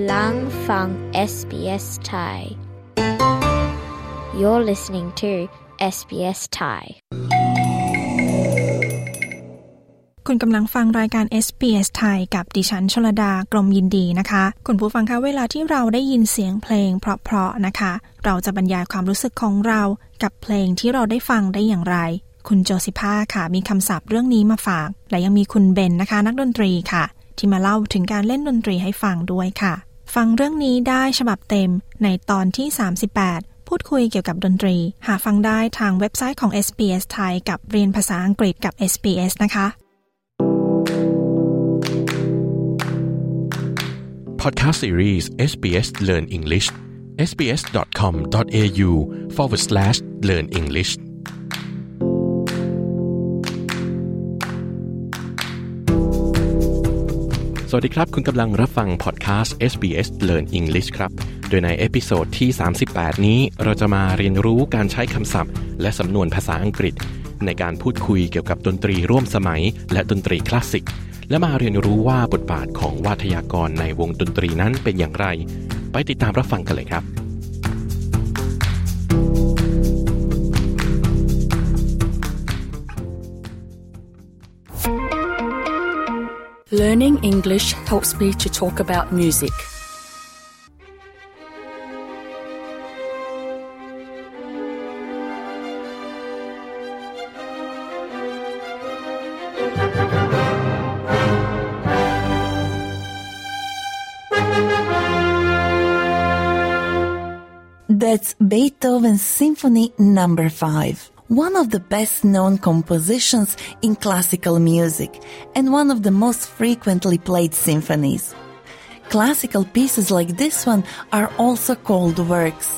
ำลังฟัง เอส บี เอส Thai You're listening to เอส บี เอส Thai คุณกำลังฟังรายการ เอส บี เอส Thai กับดิฉันชลดากลมยินดีนะคะคุณผู้ฟังคะเวลาที่เราได้ยินเสียงเพลงเพราะๆนะคะเราจะบรรยายความรู้สึกของเรากับเพลงที่เราได้ฟังได้อย่างไรคุณโจสิภาค่ะมีคำศัพท์เรื่องนี้มาฝากและยังมีคุณเบนนะคะนักดนตรีค่ะที่มาเล่าถึงการเล่นดนตรีให้ฟังด้วยค่ะฟังเรื่องนี้ได้ฉบับเต็มในตอนที่สามสิบแปดพูดคุยเกี่ยวกับดนตรีหาฟังได้ทางเว็บไซต์ของ เอส บี เอส ไทยกับเรียนภาษาอังกฤษกับ เอส บี เอส นะคะพอดแคสต์ซีรีส์ เอส บี เอส Learn English เอส บี เอส ดอท คอม ดอท เอ ยู สแลช เลิร์น อิงลิชสวัสดีครับคุณกำลังรับฟังพอดแคสต์ เอส บี เอส Learn English ครับโดยในเอพิโซดที่สามสิบแปดนี้เราจะมาเรียนรู้การใช้คำศัพท์และสำนวนภาษาอังกฤษในการพูดคุยเกี่ยวกับดนตรีร่วมสมัยและดนตรีคลาสสิกและมาเรียนรู้ว่าบทบาทของวาทยากรในวงดนตรีนั้นเป็นอย่างไรไปติดตามรับฟังกันเลยครับLearning English helps me to talk about music. That's Beethoven's Symphony Number five.One of the best-known compositions in classical music and one of the most frequently played symphonies. Classical pieces like this one are also called works.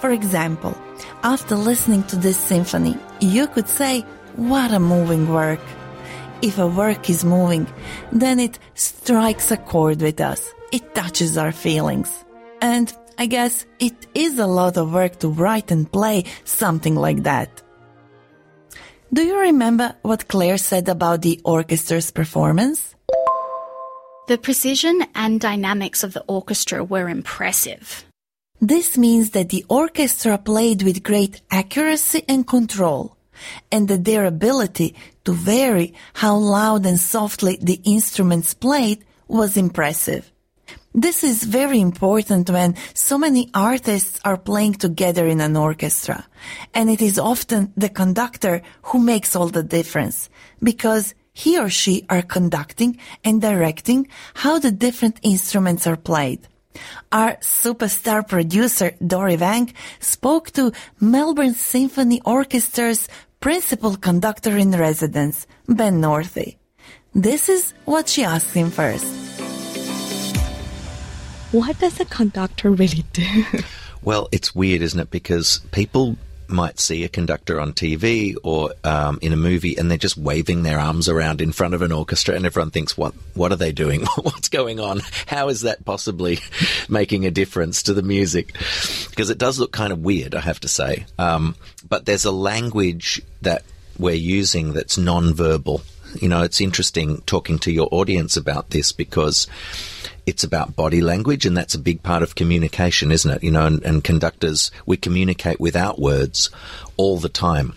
For example, after listening to this symphony, you could say, "What a moving work!" If a work is moving, then it strikes a chord with us. It touches our feelings. And I guess it is a lot of work to write and play something like that. Do you remember what Claire said about the orchestra's performance? The precision and dynamics of the orchestra were impressive. This means that the orchestra played with great accuracy and control, and that their ability to vary how loud and softly the instruments played was impressive. This is very important when so many artists are playing together in an orchestra, and it is often the conductor who makes all the difference, because he or she are conducting and directing how the different instruments are played. Our superstar producer Dori Vang spoke to Melbourne Symphony Orchestra's principal conductor in residence, Ben Northey. This is what she asked him first. What does a conductor really do? Well, it's weird, isn't it? Because people might see a conductor on T V or um, in a movie, and they're just waving their arms around in front of an orchestra, and everyone thinks, what what are they doing? What's going on? How is that possibly making a difference to the music? Because it does look kind of weird, I have to say. Um, but there's a language that we're using that's non-verbal. You know, it's interesting talking to your audience about this, because it's about body language, and that's a big part of communication, isn't it? You know, and, and conductors, we communicate without words all the time.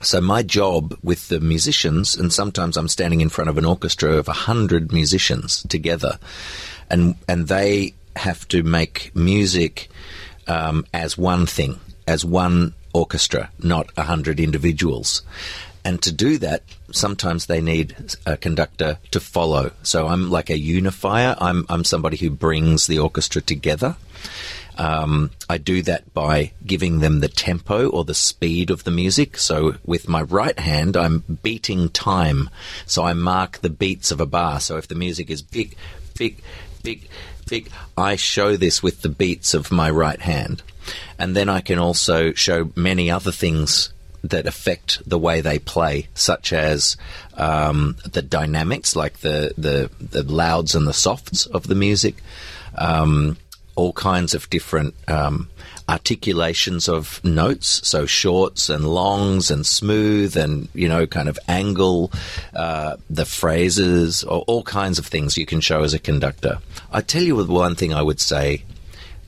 So my job with the musicians, and sometimes I'm standing in front of an orchestra of one hundred musicians together, and and they have to make music um, as one thing, as one orchestra, not one hundred individuals. And to do that, sometimes they need a conductor to follow. So I'm like a unifier. I'm I'm somebody who brings the orchestra together. Um, I do that by giving them the tempo or the speed of the music. So with my right hand, I'm beating time. So I mark the beats of a bar. So if the music is big, big, big, big, I show this with the beats of my right hand. And then I can also show many other things that affect the way they play, such as um, the dynamics, like the, the, the louds and the softs of the music, um, all kinds of different um, articulations of notes, so shorts and longs and smooth and, you know, kind of angle, uh, the phrases, or all kinds of things you can show as a conductor. I tell you one thing I would say,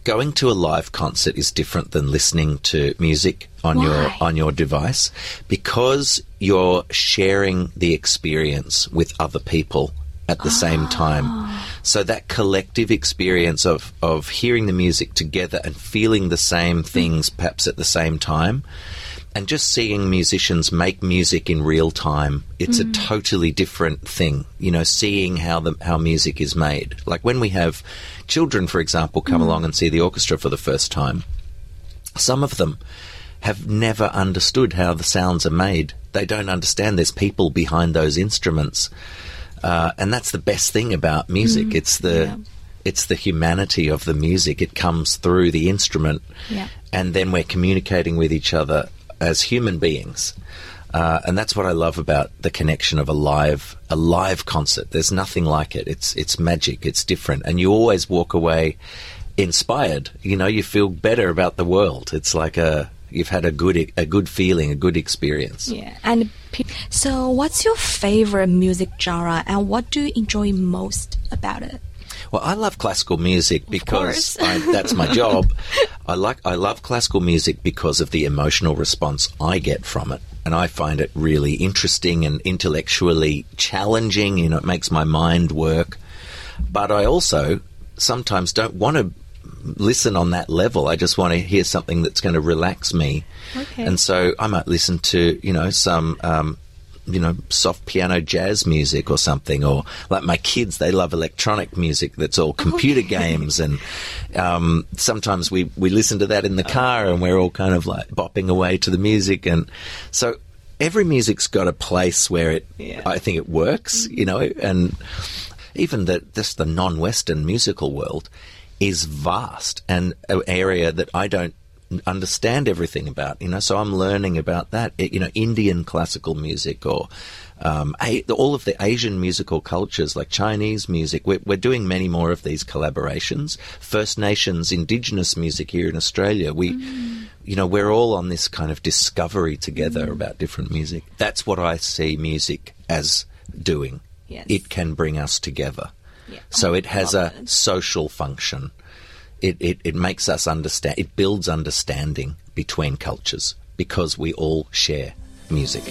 going to a live concert is different than listening to music on Why? your on your device, because you're sharing the experience with other people at the oh. same time. So that collective experience of, of hearing the music together and feeling the same things perhaps at the same time, and just seeing musicians make music in real time, it's mm. a totally different thing, you know, seeing how the how music is made. Like when we have children, for example, come mm. along and see the orchestra for the first time, some of them have never understood how the sounds are made. They don't understand there's people behind those instruments. Uh, and that's the best thing about music. Mm, it's the yeah. it's the humanity of the music. It comes through the instrument. Yeah. And then we're communicating with each other as human beings. Uh, and that's what I love about the connection of a live a live concert. There's nothing like it. It's it's magic. It's different. And you always walk away inspired. You know, you feel better about the world. It's like a... You've had a good a good feeling, a good experience. Yeah. And pe- so what's your favorite music genre, and what do you enjoy most about it? Well, I love classical music because I, that's my job. I like I love classical music because of the emotional response I get from it, and I find it really interesting and intellectually challenging. You know, it makes my mind work. But I also sometimes don't want to listen on that level. I just want to hear something that's going to relax me. Okay. And so I might listen to, you know, some, um, you know, soft piano jazz music or something, or like my kids, they love electronic music that's all computer okay. games. And um, sometimes we, we listen to that in the car, and we're all kind of like bopping away to the music. And so every music's got a place where it, yeah. I think it works, you know, and even the, just the non-Western musical world is vast, and an area that I don't understand everything about, you know, so I'm learning about that, you know, Indian classical music or um, all of the Asian musical cultures like Chinese music. We're, we're doing many more of these collaborations. First Nations, Indigenous music here in Australia. We, mm. you know, we're all on this kind of discovery together mm. about different music. That's what I see music as doing. Yes. It can bring us together. Yeah. So it has a social function. It, it, it makes us understand, it builds understanding between cultures because we all share music.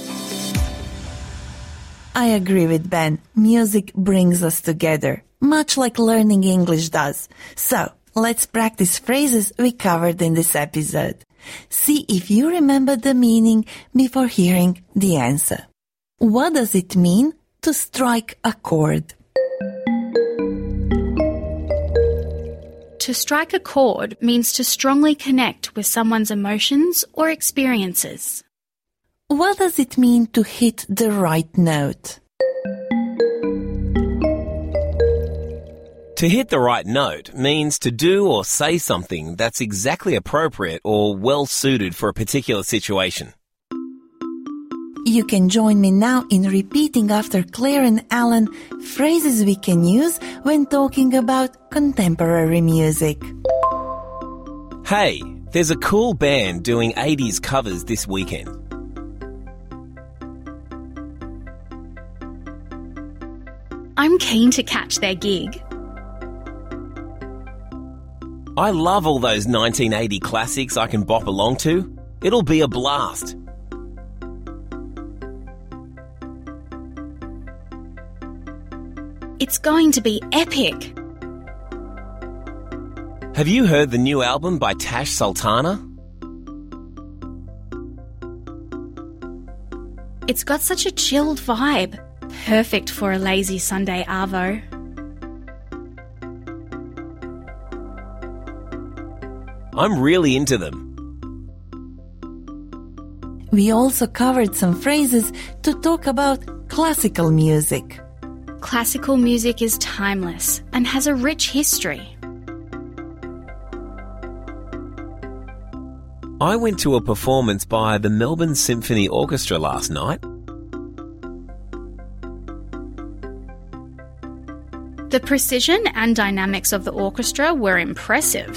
I agree with Ben. Music brings us together, much like learning English does. So let's practice phrases we covered in this episode. See if you remember the meaning before hearing the answer. What does it mean to strike a chord? To strike a chord means to strongly connect with someone's emotions or experiences. What does it mean to hit the right note? To hit the right note means to do or say something that's exactly appropriate or well-suited for a particular situation. You can join me now in repeating after Claire and Alan phrases we can use when talking about contemporary music. Hey, there's a cool band doing eighties covers this weekend. I'm keen to catch their gig. I love all those nineteen eighty classics I can bop along to. It'll be a blast. It's going to be epic. Have you heard the new album by Tash Sultana? It's got such a chilled vibe. Perfect for a lazy Sunday arvo. I'm really into them. We also covered some phrases to talk about classical music. Classical music is timeless and has a rich history. I went to a performance by the Melbourne Symphony Orchestra last night. The precision and dynamics of the orchestra were impressive.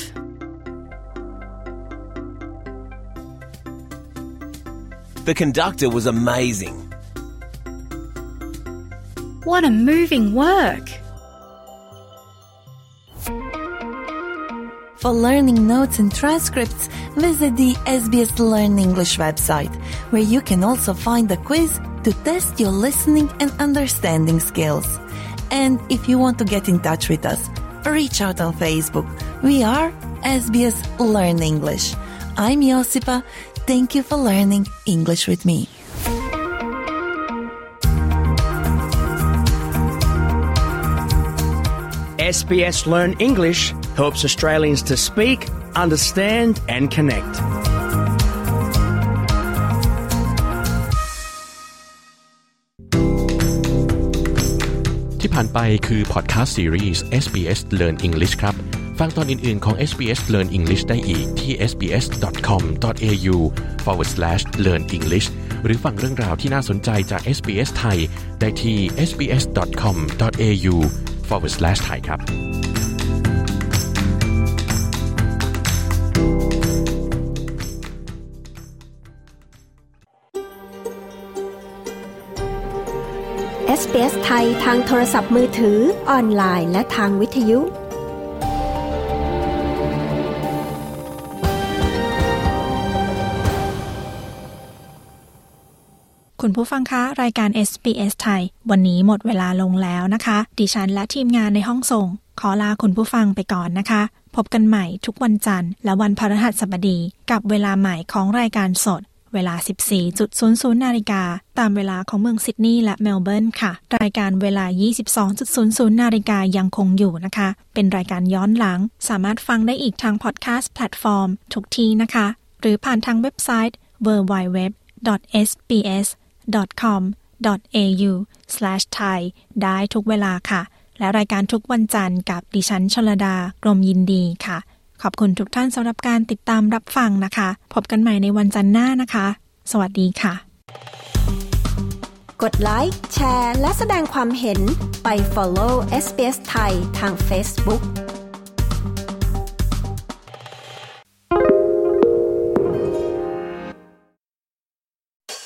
The conductor was amazing. What a moving work! For learning notes and transcripts, visit the S B S Learn English website, where you can also find a quiz to test your listening and understanding skills. And if you want to get in touch with us, reach out on Facebook. We are S B S Learn English. I'm Josipa. Thank you for learning English with me. S B S Learn English helps Australians to speak, understand and connect.ที่ผ่านไปคือ Podcast Series เอส บี เอส Learn English ครับฟังตอนอื่นๆของ เอส บี เอส Learn English ได้อีกที่ เอส บี เอส ดอท คอม ดอท เอ ยู สแลช เลิร์น อิงลิช หรือฟังเรื่องราวที่น่าสนใจจาก เอส บี เอส ไทยได้ที่ เอส บี เอส ดอท คอม ดอท เอ ยู สแลช ไทย ครับเอส บี เอส ไทยทางโทรศัพท์มือถือออนไลน์และทางวิทยุคุณผู้ฟังคะรายการ เอส บี เอส ไทยวันนี้หมดเวลาลงแล้วนะคะดิฉันและทีมงานในห้องส่งขอลาคุณผู้ฟังไปก่อนนะคะพบกันใหม่ทุกวันจันทร์และวันพฤหัสบดีกับเวลาใหม่ของรายการสดเวลา สิบสี่นาฬิกา นตามเวลาของเมืองซิดนีย์และเมลเบิร์นค่ะรายการเวลา ยี่สิบสองนาฬิกา นยังคงอยู่นะคะเป็นรายการย้อนหลังสามารถฟังได้อีกทางพอดแคสต์แพลตฟอร์มทุกที่นะคะหรือผ่านทางเว็บไซต์ ดับเบิลยู ดับเบิลยู ดับเบิลยู ดอท เอส บี เอส ดอท คอม ดอท เอ ยู สแลช ไทย ได้ทุกเวลาค่ะและรายการทุกวันจันทร์กับดิฉันชลดากรมยินดีค่ะ ขอบคุณทุกท่านสำหรับการติดตามรับฟังนะคะพบกันใหม่ในวันจันทร์หน้านะคะสวัสดีค่ะกดไลค์แชร์และแสดงความเห็นไป follow เอส บี เอส ไทยทาง Facebook